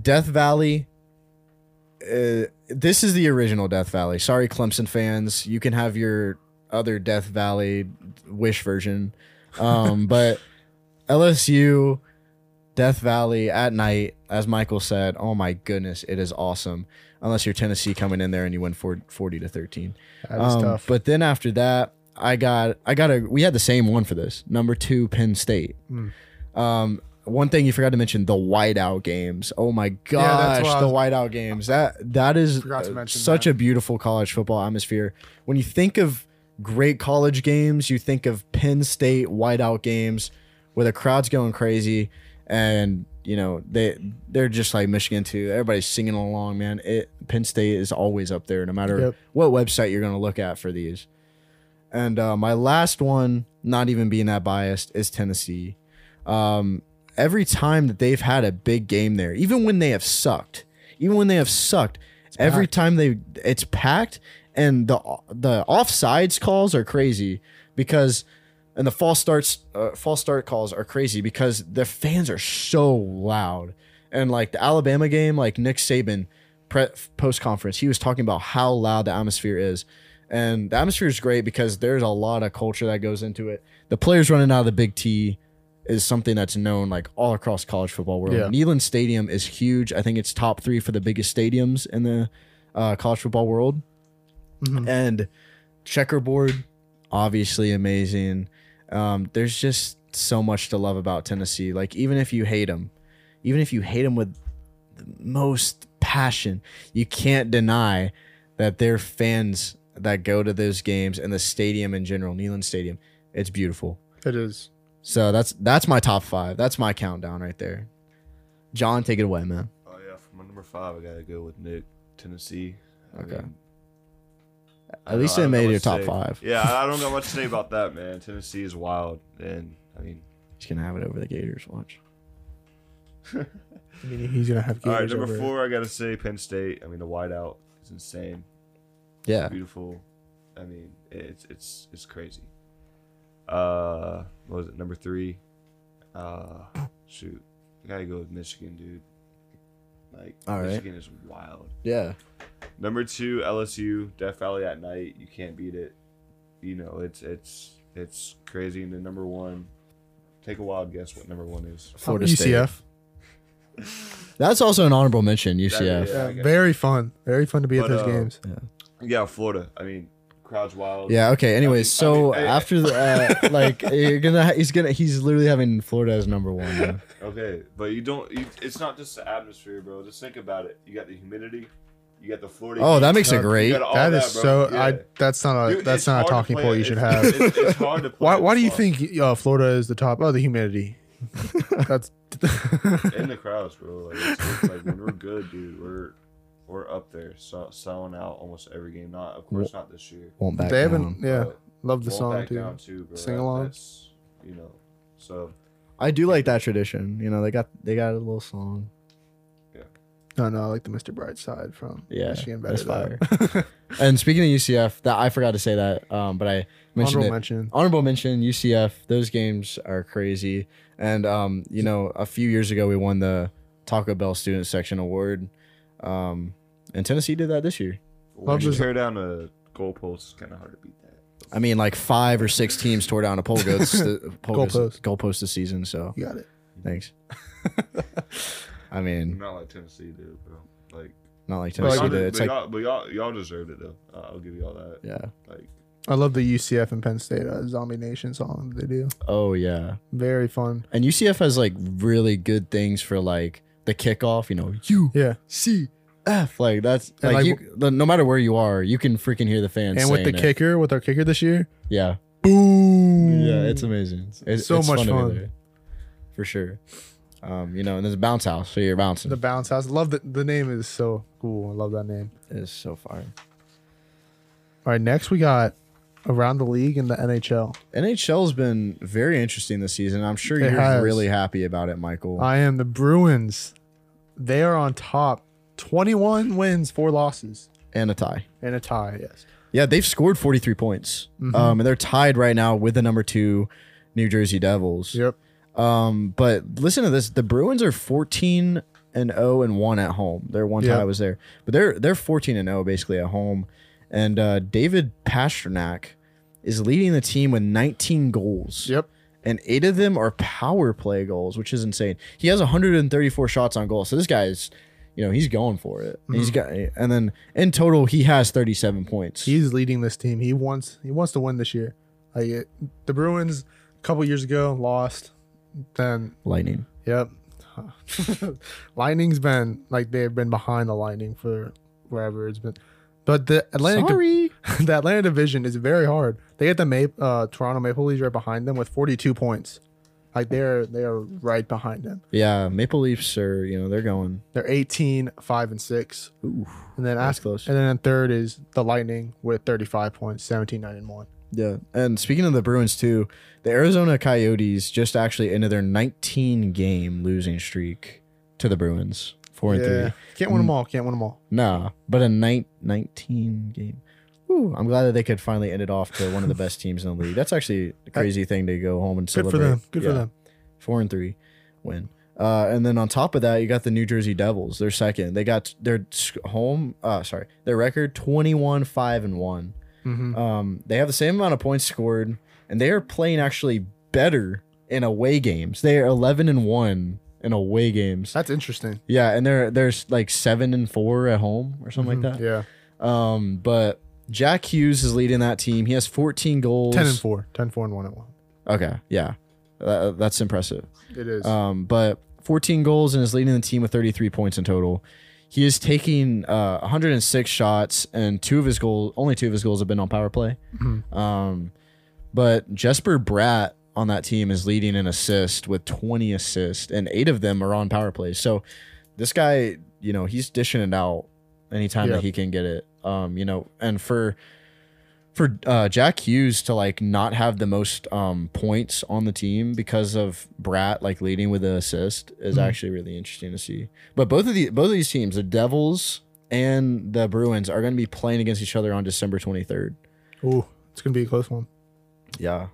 Death Valley. Uh, this is the original Death Valley. Sorry, Clemson fans. You can have your other Death Valley wish version. Um, but L S U, Death Valley at night, as Michael said, oh my goodness, it is awesome. Unless you're Tennessee coming in there and you win forty to thirteen. That was um, tough. But then after that, I got I got a we had the same one for this. Number two, Penn State. Mm. Um, one thing you forgot to mention, the whiteout games. Oh my gosh, yeah, the was, whiteout games. That that is such that. a beautiful college football atmosphere. When you think of great college games, you think of Penn State whiteout games where the crowd's going crazy, and you know they they're just like Michigan too. Everybody's singing along, man. It Penn State is always up there, no matter yep. what website you're going to look at for these. And uh, my last one, not even being that biased, is Tennessee. Um, every time that they've had a big game there, even when they have sucked, even when they have sucked, it's every packed. time they it's packed, and the the offsides calls are crazy because. And the false starts, uh, false start calls are crazy because the fans are so loud. And like the Alabama game, like Nick Saban pre- post conference, he was talking about how loud the atmosphere is, and the atmosphere is great because there's a lot of culture that goes into it. The players running out of the Big T is something that's known like all across college football world. Yeah. Neyland Stadium is huge. I think it's top three for the biggest stadiums in the uh, college football world. Mm-hmm. And Checkerboard, obviously amazing. Um, there's just so much to love about Tennessee. Like, even if you hate them, even if you hate them with the most passion, you can't deny that their fans that go to those games and the stadium in general, Neyland Stadium, it's beautiful. It is. So that's that's my top five. That's my countdown right there. John, take it away, man. Oh, yeah. For my number five, I got to go with Nick, Tennessee. Okay. I mean, At least they made your top five. Yeah, I don't know much to say about that, man. Tennessee is wild, and I mean, he's gonna have it over the Gators. Watch. I mean, he's gonna have. Gators. All right, number over four, it. I gotta say Penn State. I mean, the whiteout is insane. Yeah, it's beautiful. I mean, it's it's it's crazy. Uh, what was it? Number three. Uh, shoot, I gotta go with Michigan, dude. Like, all Michigan right. is wild. Yeah. Number two, L S U, Death Valley at night. You can't beat it. You know, it's it's it's crazy. And then number one, take a wild guess what number one is. Florida U C F. State. That's also an honorable mention, U C F. That, yeah, yeah, very fun. Very fun to be but, at those uh, games. Yeah. yeah, Florida. I mean, crowd's wild. Yeah, okay. Anyways, I mean, so I mean, after the, uh, like, you're gonna, he's gonna, he's literally having Florida as number one. Man. Okay, but you don't, you, it's not just the atmosphere, bro. Just think about it. You got the humidity. You got the Florida. Oh, that makes it great. That is that, so. Yeah. I. That's not a. Dude, that's not a talking point it. you should have. It's, it's, it's hard to play. Why? Why do you think uh, Florida is the top? Oh, the humidity. That's. In the crowds, bro. Like, it's, it's like when we're good, dude. We're we're up there, so, selling out almost every game. Not of course, not this year. Won't back they haven't. Yeah, love the song too. too Sing along. You know, so. I do like that tradition. You know, they got they got a little song. No, no, I like the Mister Brightside from yeah, Michigan better. That's fire. And speaking of U C F, that I forgot to say that, um, but I mentioned honorable it. mention. Honorable mention, U C F. Those games are crazy. And um, you know, a few years ago we won the Taco Bell Student Section Award, um, and Tennessee did that this year. When you tear down a goalpost, it's kind of hard to beat that. I mean, like five or six teams tore down a pole goats, pole goalpost, goalpost this season. So you got it. Thanks. I mean, not like Tennessee did, bro. Like, not like Tennessee did. It's but like, y'all, but y'all, y'all deserved it, though. Uh, I'll give you all that. Yeah. Like, I love the U C F and Penn State uh, Zombie Nation song they do. Oh yeah, very fun. And U C F has like really good things for like the kickoff. You know, U yeah. C F. Like that's like, like you, no matter where you are, you can freaking hear the fans. And with the it. kicker, with our kicker this year, yeah, boom. Yeah, it's amazing. It's, it's so it's much fun, fun. for sure. Um, you know, and there's a bounce house, so you're bouncing. The bounce house. Love that. The name is so cool. I love that name. It is so fire. All right, next we got around the league in the N H L. N H L's been very interesting this season. I'm sure it you're has. really happy about it, Michael. I am. The Bruins, they are on top. twenty-one wins, four losses. And a tie. And a tie, yes. Yeah, they've scored forty-three points. Mm-hmm. Um, and they're tied right now with the number two New Jersey Devils. Yep. Um, but listen to this. The Bruins are fourteen and zero and one at home. Their one yep. tie was there, but they're they're fourteen and zero basically at home. And uh, David Pastrnak is leading the team with nineteen goals. Yep, and eight of them are power play goals, which is insane. He has one hundred and thirty four shots on goal. So this guy is, you know, he's going for it. Mm-hmm. He's got, and then in total he has thirty seven points. He's leading this team. He wants he wants to win this year. Like it, the Bruins a couple years ago lost. Then Lightning. Yep. Lightning's been like they've been behind the Lightning for wherever it's been. But the Atlantic Sorry. Di- the Atlantic Division is very hard. They get the Ma- uh, Toronto Maple Leafs right behind them with forty-two points. Like they're they are right behind them. Yeah, Maple Leafs are, you know, they're going. They're eighteen, five and six. Ooh. And then after, close. And then in third is the Lightning with thirty-five points, seventeen, nine and one. Yeah, and speaking of the Bruins too, the Arizona Coyotes just actually ended their nineteen-game losing streak to the Bruins, four and yeah. three. Can't win them all. Can't win them all. Nah, but a ni- nineteen-game. Ooh, I'm glad that they could finally end it off to one of the best teams in the league. That's actually a crazy I, thing to go home and celebrate. Good for them. Good yeah. for them. Four and three, win. Uh, and then on top of that, you got the New Jersey Devils. They're second. They got their home. Uh, sorry, their record twenty-one, five and one. Mm-hmm. Um, they have the same amount of points scored, and they are playing actually better in away games. They are eleven and one in away games. That's interesting. Yeah, and they're they're like seven and four at home or something mm-hmm. like that. Yeah. Um, but Jack Hughes is leading that team. He has fourteen goals. Ten and four. Ten four and one at one. Okay. Yeah, uh, that's impressive. It is. Um, but fourteen goals and is leading the team with thirty-three points in total. He is taking uh, one hundred six shots, and two of his goals, only two of his goals have been on power play. Mm-hmm. Um, but Jesper Bratt on that team is leading in assist with twenty assists, and eight of them are on power plays. So this guy, you know, he's dishing it out anytime yeah. that he can get it. Um, you know, and for for uh, Jack Hughes to like not have the most um, points on the team because of Bratt like leading with the assist is mm-hmm. actually really interesting to see. But both of the both of these teams, the Devils and the Bruins, are going to be playing against each other on December twenty-third. Ooh, it's going to be a close one. Yeah.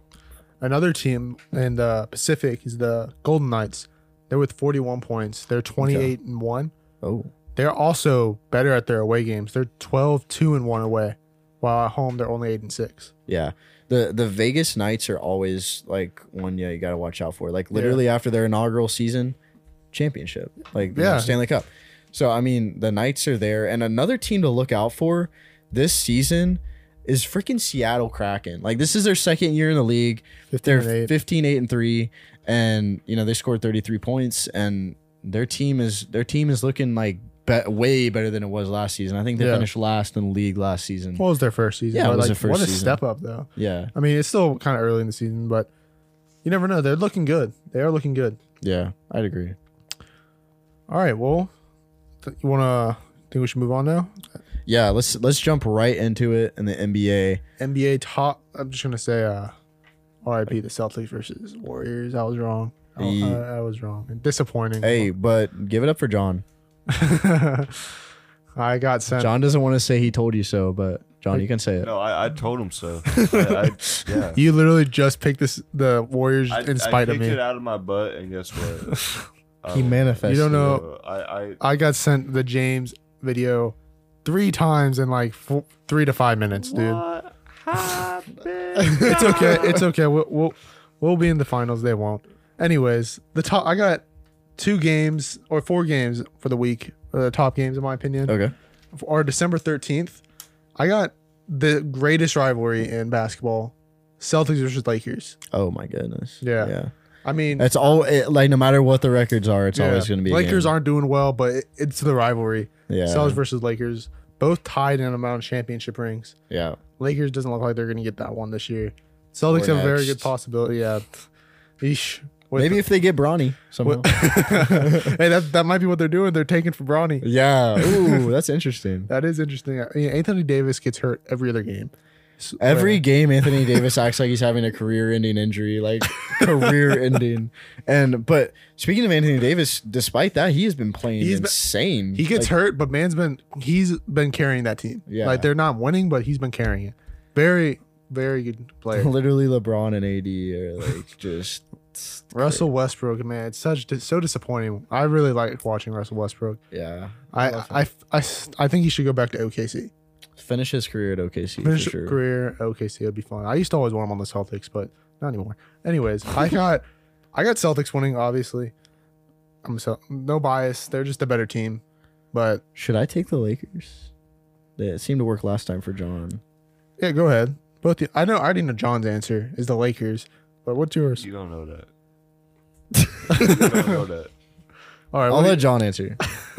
Another team in the Pacific is the Golden Knights. They're with forty-one points. They're twenty-eight okay. and one. Oh. They're also better at their away games. They're twelve two and one away. While at home, they're only eight and six. Yeah, the the Vegas Knights are always like one. Yeah, you got to watch out for. Like literally yeah. after their inaugural season, championship, like yeah. you know, Stanley Cup. So I mean, the Knights are there, and another team to look out for this season is freaking Seattle Kraken. Like this is their second year in the league. They're fifteen eight and three, and you know they scored thirty-three points, and their team is their team is looking like. Be- way better than it was last season. I think they yeah. finished last in the league last season. Well, it was their first season. Yeah, it was like, their first what a season. Step up, though. Yeah. I mean, it's still kind of early in the season, but you never know. They're looking good. They are looking good. Yeah, I'd agree. All right, well, th- you want to think we should move on now? Yeah, let's let's jump right into it in the N B A. N B A top, I'm just going to say uh, R I P the Celtics versus Warriors. I was wrong. The, I, I was wrong. Disappointing. Hey, but give it up for John. I got sent. John doesn't want to say he told you so, but John, I, you can say it. No, I, I told him so. I, I, yeah. You literally just picked this the Warriors I, in spite I of me. I picked it out of my butt, and guess what? um, he manifested. You don't know. I, I I got sent the James video three times in like four, three to five minutes, dude. What happened? It's okay. It's okay. We'll, we'll we'll be in the finals. They won't. Anyways, the top. I got two games or four games for the week. For the top games, in my opinion. Okay. Or December thirteenth, I got the greatest rivalry in basketball, Celtics versus Lakers. Oh my goodness. Yeah. Yeah. I mean, that's all. It, like no matter what the records are, it's yeah. always going to be. Lakers a game. aren't doing well, but it, it's the rivalry. Yeah. Celtics versus Lakers, both tied in an amount of championship rings. Yeah. Lakers doesn't look like they're going to get that one this year. Celtics have a very good possibility. Yeah. Eesh. With Maybe the, if they get Bronny somehow. Hey, that that might be what they're doing. They're taking for Bronny. Yeah. Ooh, that's interesting. That is interesting. I mean, Anthony Davis gets hurt every other game. Every right. game, Anthony Davis acts like he's having a career-ending injury, like career-ending. And but speaking of Anthony Davis, despite that, he has been playing he's insane. Been, he gets like, hurt, but man's been he's been carrying that team. Yeah, like they're not winning, but he's been carrying it. Very, very good player. Literally, LeBron and A D are like just. Russell great. Westbrook, man, it's such so disappointing. I really liked watching Russell Westbrook. Yeah, I I, I, I I think he should go back to O K C. Finish his career at O K C. Finish his sure. career at O K C. It'd be fun. I used to always want him on the Celtics, but not anymore. Anyways, I got I got Celtics winning. Obviously, I'm so no bias. They're just a better team. But should I take the Lakers? It seemed to work last time for John. Yeah, go ahead. Both the, I know. I already know John's answer is the Lakers. But what's yours? You don't know that. You don't know that. All right, I'll let you... John answer.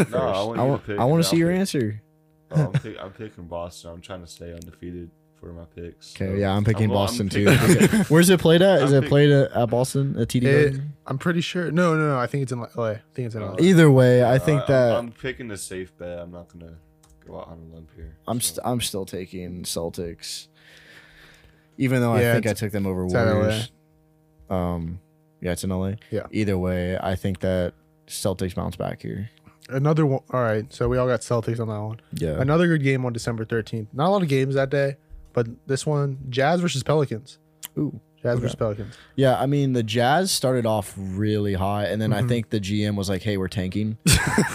No, I want, I want to, I want to see I'll your pick. Answer. Oh, I'm, pick, I'm picking Boston. I'm trying to stay undefeated for my picks. Okay, so yeah, I'm picking I'm, Boston I'm too. Picking... Okay. Where's it played at? Is I'm it played pick... at Boston? At T D Garden? I'm pretty sure. No, no, no. I think it's in L A. I think it's in L A. Either way, I think I, that I'm picking the safe bet. I'm not gonna go out on a limb here. I'm so. st- I'm still taking Celtics, even though yeah, I think I took them over Warriors. Um, yeah, it's in L A. Yeah. Either way, I think that Celtics bounce back here. Another one. All right, so we all got Celtics on that one. Yeah. Another good game on December thirteenth. Not a lot of games that day, but this one, Jazz versus Pelicans. Ooh. Jazz okay. versus Pelicans. Yeah, I mean, the Jazz started off really hot, and then mm-hmm. I think the G M was like, hey, we're tanking.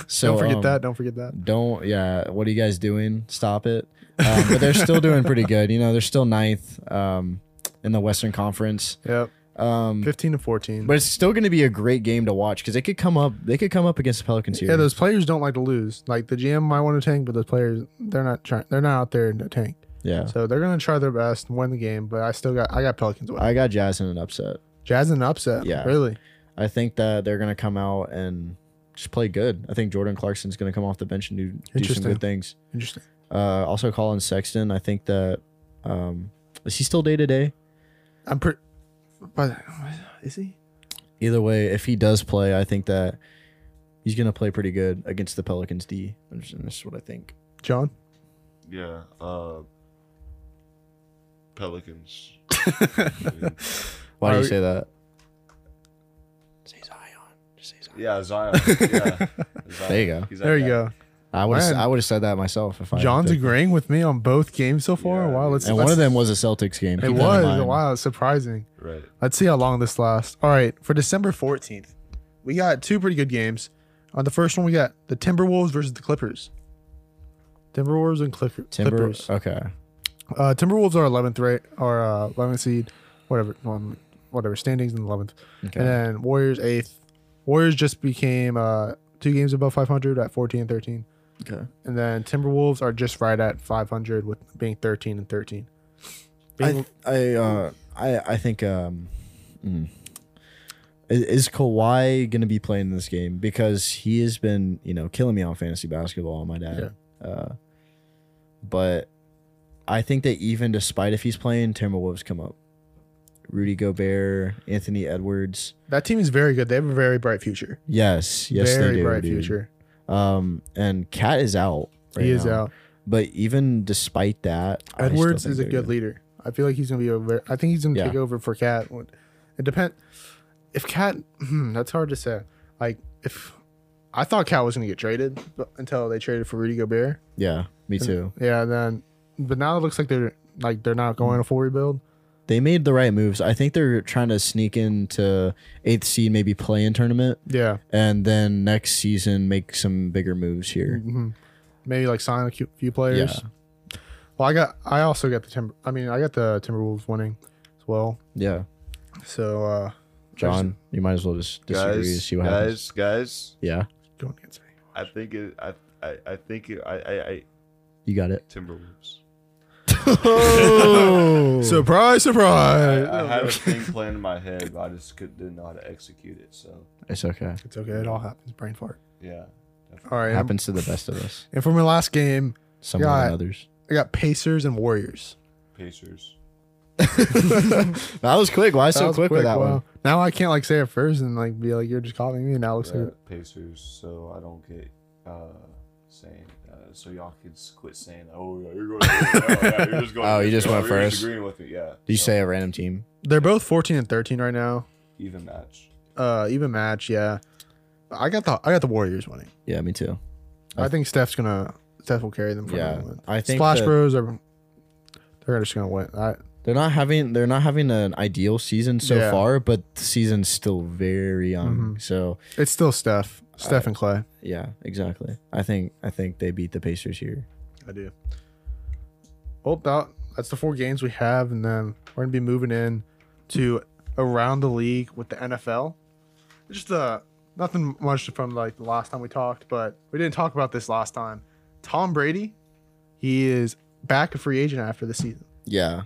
So Don't forget um, that. Don't forget that. Don't. Yeah. What are you guys doing? Stop it. Um, but they're still doing pretty good. You know, they're still ninth um, in the Western Conference. Yep. Um, fifteen to fourteen, but it's still going to be a great game to watch because they could come up. They could come up against the Pelicans here. Yeah, those players don't like to lose. Like the G M might want to tank, but those players they're not trying. They're not out there to tank. Yeah, so they're going to try their best and win the game. But I still got I got Pelicans winning. I got Jazz in an upset. Jazz in an upset. Yeah, really. I think that they're going to come out and just play good. I think Jordan Clarkson's going to come off the bench and do, do some good things. Interesting. Uh, also Colin Sexton. I think that um, is he still day to day? I'm pretty. But is he? Either way, if he does play, I think that he's going to play pretty good against the Pelicans D. That's just what I think. John? Yeah. Uh, Pelicans. Why do you say that? Say Zion. Just say Zion. Yeah, Zion. Yeah. Zion. There you go. Like there you that. go. I would have I would have said that myself if I. John's agreeing with me on both games so far. Yeah. Wow, let's. And let's, one of them was a Celtics game. It was. Wow, it's surprising. Right. Let's see how long this lasts. All right, for December fourteenth, we got two pretty good games. On the first one, we got the Timberwolves versus the Clippers. Timberwolves and Clipper, Timber, Clippers. Okay. Uh, Timberwolves are eleventh, right? Or uh, eleventh seed, whatever, um, whatever standings in the eleventh. Okay. And then Warriors eighth. Warriors just became uh, two games above five hundred at fourteen and thirteen. Okay. And then Timberwolves are just right at five hundred with being thirteen and thirteen. Being I I uh, I I think um, mm, is, is Kawhi gonna be playing this game because he has been you know killing me on fantasy basketball on my dad. Yeah. Uh, but I think that even despite if he's playing, Timberwolves come up. Rudy Gobert, Anthony Edwards. That team is very good. They have a very bright future. Yes, yes, very they do, bright dude. future. Um and Cat is out. Right he is now. out. But even despite that, Edwards is a good, good leader. I feel like he's gonna be over. I think he's gonna yeah. take over for Cat. It depends if Cat. Hmm, that's hard to say. Like if I thought Cal was going to get traded until they traded for Rudy Gobert. Yeah, me too. And, yeah, then but now it looks like they're like they're not going to full rebuild. They made the right moves. I think they're trying to sneak into eighth seed, maybe play in tournament. Yeah, and then next season make some bigger moves here. Mm-hmm. Maybe like sign a few players. Yeah. Well, I got. I also got the Timber. I mean, I got the Timberwolves winning as well. Yeah. So, uh, John, just, you might as well just disagree guys, and see what guys, happens. Guys, guys. Yeah. Don't answer. I think it. I. I, I think it. I, I. I. You got it. Timberwolves. Oh. Surprise, surprise. I, I had a thing planned in my head, but I just could, didn't know how to execute it. So it's okay. It's okay. It all happens. Brain fart. Yeah. All right. It happens I'm, to the best of us. And from our last game, some got, others. I got Pacers and Warriors. Pacers. That was quick. Why that so quick, quick with that wow. one? Now I can't like say it first and like be like, you're just copying me. Now it looks right. like Pacers. So I don't get uh, saying. So y'all could quit saying, "Oh, you're going." To oh, yeah, you're just going oh, you just went oh, first. Agreeing with me, yeah. Did you so. say a random team? They're both fourteen and thirteen right now. Even match. Uh, even match. Yeah, I got the I got the Warriors winning. Yeah, me too. I, I think Steph's gonna Steph will carry them. For yeah, them. I think Splash Bros are. They're just gonna win. I, they're not having they're not having an ideal season so yeah. far, but the season's still very young. Mm-hmm. So it's still Steph. Steph and Clay. Yeah, exactly. I think I think they beat the Pacers here. I do. Well, that, that's the four games we have, and then we're going to be moving in to around the league with the N F L. Just uh, nothing much from like the last time we talked, but we didn't talk about this last time. Tom Brady, he is back a free agent after the season. Yeah.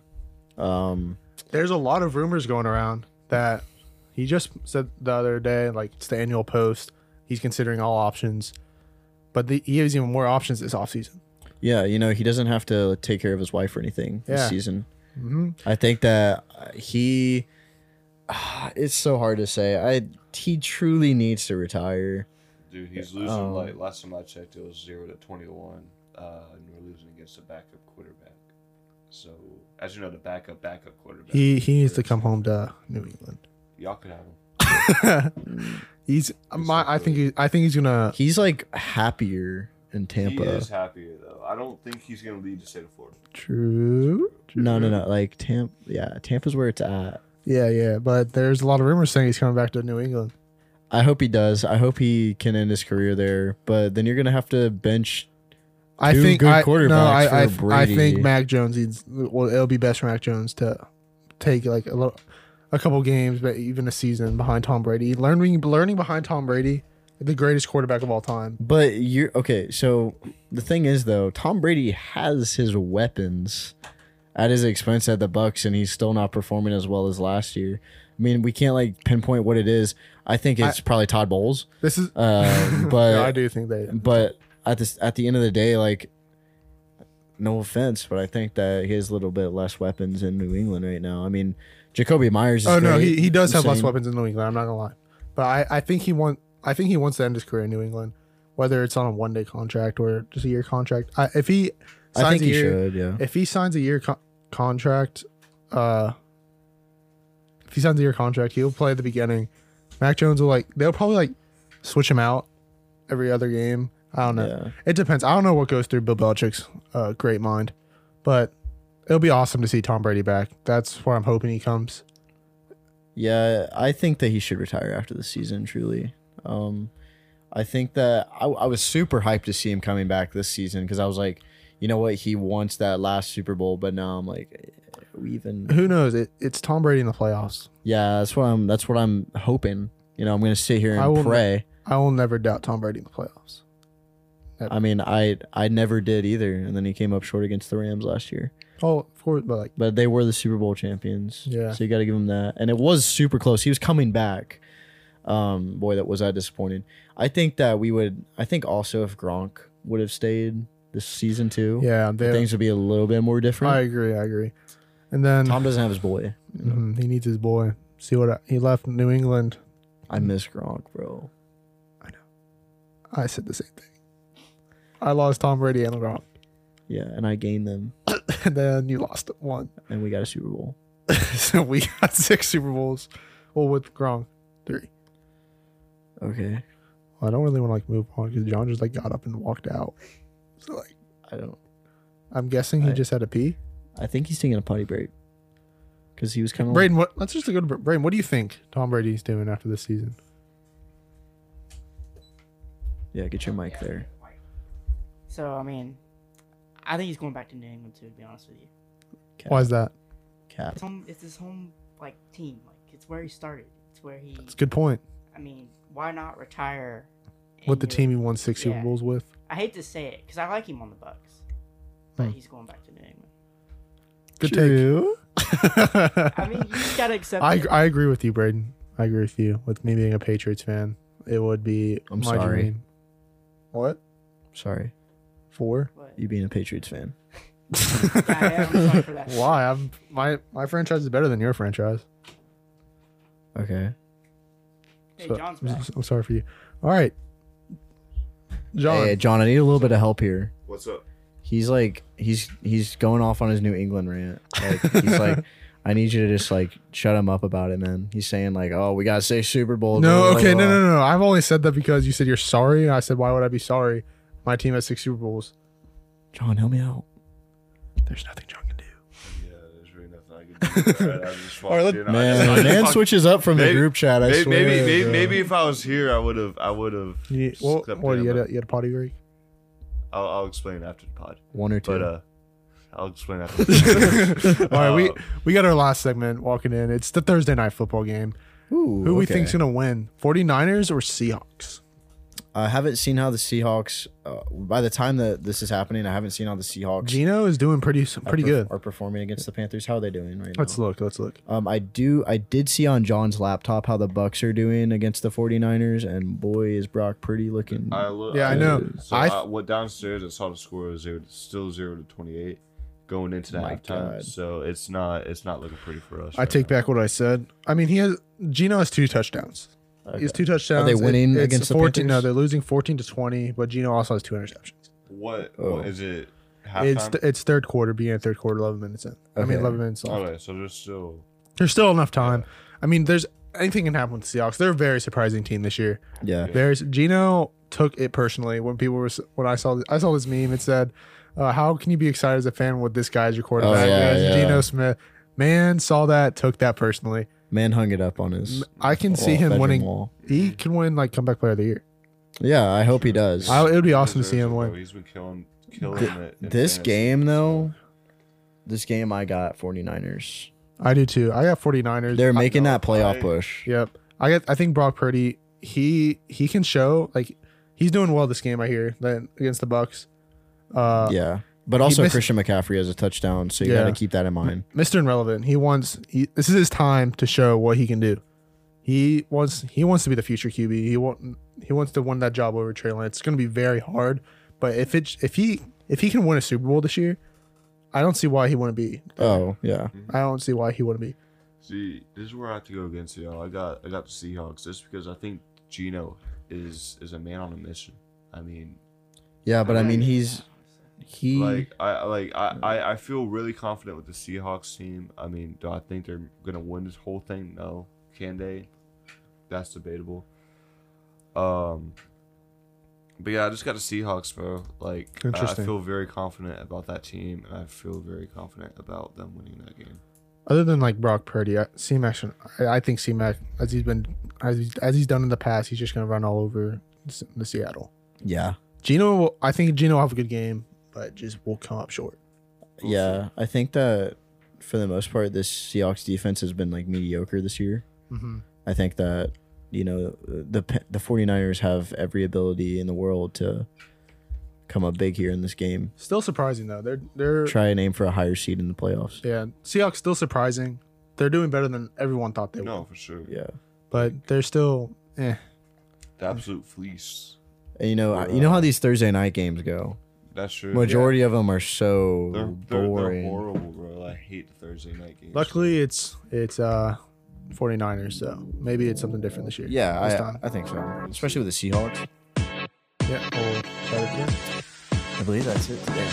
Um, There's a lot of rumors going around that he just said the other day, like it's the annual post. He's considering all options, but the, he has even more options this offseason. Yeah, you know, he doesn't have to take care of his wife or anything yeah. this season. Mm-hmm. I think that he, uh, it's so hard to say. I He truly needs to retire. Dude, he's losing, um, like, last time I checked, it was zero to twenty-one, uh, and we're losing against a backup quarterback. So, as you know, the backup, backup quarterback. He, he needs to come home to New England. Y'all could have him. he's my I think he, I think he's gonna he's like happier in Tampa. He is happier though. I don't think he's gonna leave the state of Florida. True. True. No, no, no. Like Tampa, yeah, Tampa's where it's at. Yeah, yeah. But there's a lot of rumors saying he's coming back to New England. I hope he does. I hope he can end his career there. But then you're gonna have to bench. I two think good I, quarterbacks no, I, for I, I think Mac Jones needs. Well, it'll be best for Mac Jones to take like a little. A couple games, but even a season behind Tom Brady. Learning, learning behind Tom Brady, the greatest quarterback of all time. But you're okay. So the thing is, though, Tom Brady has his weapons at his expense at the Bucks, and he's still not performing as well as last year. I mean, we can't like pinpoint what it is. I think it's I, probably Todd Bowles. This is, uh, but no, I do think they. But at this, at the end of the day, like, no offense, but I think that he has a little bit less weapons in New England right now. I mean. Jacoby Myers. Is oh no, he, he does insane. have less weapons in New England. I'm not gonna lie, but I, I think he want I think he wants to end his career in New England, whether it's on a one day contract or just a year contract. I, if he, signs I think a he year, should. Yeah. If he signs a year co- contract, uh, if he signs a year contract, he'll play at the beginning. Mac Jones will like they'll probably like switch him out every other game. I don't know. Yeah. It depends. I don't know what goes through Bill Belichick's uh, great mind, but. It'll be awesome to see Tom Brady back. That's where I'm hoping he comes. Yeah, I think that he should retire after the season, truly. Um, I think that I, I was super hyped to see him coming back this season because I was like, you know what? He wants that last Super Bowl, but now I'm like, we even... Who knows? It, it's Tom Brady in the playoffs. Yeah, that's what I'm That's what I'm hoping. You know, I'm going to sit here and I will, pray. I will never doubt Tom Brady in the playoffs. Never. I mean, I I never did either, and then he came up short against the Rams last year. Oh, of course, but like, but they were the Super Bowl champions. Yeah, so you got to give him that, and it was super close. He was coming back. Um, boy, that was I disappointed. I think that we would. I think also if Gronk would have stayed this season too, yeah, they, things would be a little bit more different. I agree. I agree. And then Tom doesn't have his boy. You know? Mm-hmm, he needs his boy. See what I, he left New England. I miss Gronk, bro. I know. I said the same thing. I lost Tom Brady and Gronk. Yeah, and I gained them. And then you lost one. And we got a Super Bowl. So we got six Super Bowls. Well, with Gronk, three. Okay. well, I don't really want to like move on because John just like got up and walked out. So like, I don't. I'm guessing he I, just had a pee. I think he's taking a potty break because he was kind of. Braden, like, what? Let's just go to Braden. What do you think Tom Brady's doing after this season? Yeah, get your mic there. So I mean, I think he's going back to New England too. To be honest with you. Cap. Why is that? Cap. It's, home, it's his home like team. Like it's where he started. It's where he. That's a good point. I mean, why not retire? With the your, team he won six yeah. Super Bowls with. I hate to say it because I like him on the Bucks, but hmm. he's going back to New England. Good True. take. I mean, you just gotta accept. I it. I agree with you, Braden. I agree with you. With me being a Patriots fan, it would be. I'm my sorry. Dream. What? Sorry. For what? You being a Patriots fan. I am sorry for that. Why? I'm my my franchise is better than your franchise. Okay. Hey, so, John's back. I'm sorry for you. All right, John. Hey, John, I need a little bit of help here. What's up? He's like, he's he's going off on his New England rant. Like, he's like, I need you to just like shut him up about it, man. He's saying like, oh, we gotta say Super Bowl. No, blah, okay, blah, blah. no, no, no. I've only said that because you said you're sorry. I said, why would I be sorry? My team has six Super Bowls. John, help me out. There's nothing John can do. Yeah, there's really nothing I can do. Right? I just walked, right, you know, man, I just, man I switches up from maybe, the group chat. I maybe, swear, maybe, maybe, maybe if I was here, I would have. I would have. Yeah, well, well you, had a, you had a potty break. I'll, I'll explain after the pod. One or two. But uh, I'll explain after. The pod. All right, we we got our last segment walking in. It's the Thursday night football game. Ooh, Who okay. we think's gonna win? forty-niners or Seahawks? I haven't seen how the Seahawks. Uh, by the time that this is happening, I haven't seen how the Seahawks. Geno is doing pretty, pretty are per- good. Are performing against the Panthers? How are they doing right now? Let's look. Let's look. Um, I do. I did see on John's laptop how the Bucks are doing against the forty-niners, and boy, is Brock Purdy looking. I look, yeah, I, I know. So I, I went downstairs. I saw the score was zero, still zero to twenty-eight going into that halftime. God. So it's not. It's not looking pretty for us. I right take now. back what I said. I mean, he has Geno has two touchdowns. Okay. It's two touchdowns. Are they winning it, against fourteen? The no, they're losing fourteen to twenty. But Geno also has two interceptions. What, oh. what is it? Half it's th- it's third quarter, beginning third quarter, eleven minutes in. Okay. I mean, eleven minutes left. Okay, so there's still there's still enough time. Yeah. I mean, there's anything can happen with the Seahawks. They're a very surprising team this year. Yeah, there's Geno took it personally when people were when I saw I saw this meme. It said, uh, "How can you be excited as a fan with this guy's your quarterback?" Oh, yeah, yeah. Geno Smith, man, saw that, took that personally. Man hung it up on his. I can wall, see him winning. Wall. He can win like comeback player of the year. Yeah, I hope he does. I, it would be awesome to see him win. He's been killing, killing the, it. This fantasy. game though, this game I got forty-niners. I do too. I got forty-niners. They're making that playoff I, push. Yep. I got. I think Brock Purdy. He he can show like he's doing well this game. I hear then against the Bucks. Uh, yeah. But also missed, Christian McCaffrey has a touchdown, so you yeah. got to keep that in mind. Mister Irrelevant, he wants. He, this is his time to show what he can do. He wants. He wants to be the future Q B. He want, He wants to win that job over Trey Lance. It's going to be very hard, but if it if he if he can win a Super Bowl this year, I don't see why he wouldn't be. There. Oh yeah, mm-hmm. I don't see why he wouldn't be. See, this is where I have to go against y'all. I got I got the Seahawks just because I think Geno is is a man on a mission. I mean, yeah, but I mean he's. He like I like I, I, I feel really confident with the Seahawks team. I mean, do I think they're gonna win this whole thing? No. Can they? That's debatable. Um But yeah, I just got the Seahawks, bro. Like I, I feel very confident about that team and I feel very confident about them winning that game. Other than like Brock Purdy, I, C-Mac, I, I think C-Mac as he's been as he's, as he's done in the past, he's just gonna run all over the Seattle. Yeah. Geno I think Geno will have a good game. But just will come up short. Yeah, I think that for the most part, this Seahawks defense has been like mediocre this year. Mm-hmm. I think that, you know, the the forty-niners have every ability in the world to come up big here in this game. Still surprising though. They're they're try and aim for a higher seed in the playoffs. Yeah, Seahawks still surprising. They're doing better than everyone thought they would. No, for sure. Yeah, but they're still eh. The absolute fleece. And you know, you know how these Thursday night games go. That's true. Majority yeah. of them are so they're, they're, boring. They're horrible, bro. I hate the Thursday night games. Luckily, so. it's it's uh, forty-niners, so maybe it's something different this year. Yeah, this I, I think so. Especially with the Seahawks. Yeah. I believe that's it today.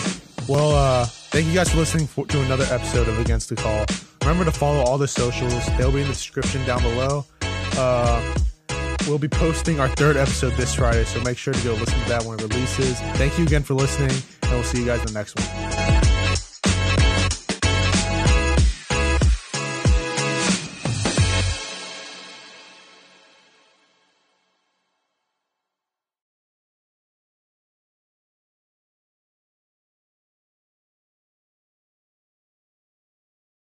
Well, uh, thank you guys for listening for, to another episode of Against the Call. Remember to follow all the socials. They'll be in the description down below. Uh, We'll be posting our third episode this Friday, so make sure to go listen to that when it releases. Thank you again for listening, and we'll see you guys in the next one.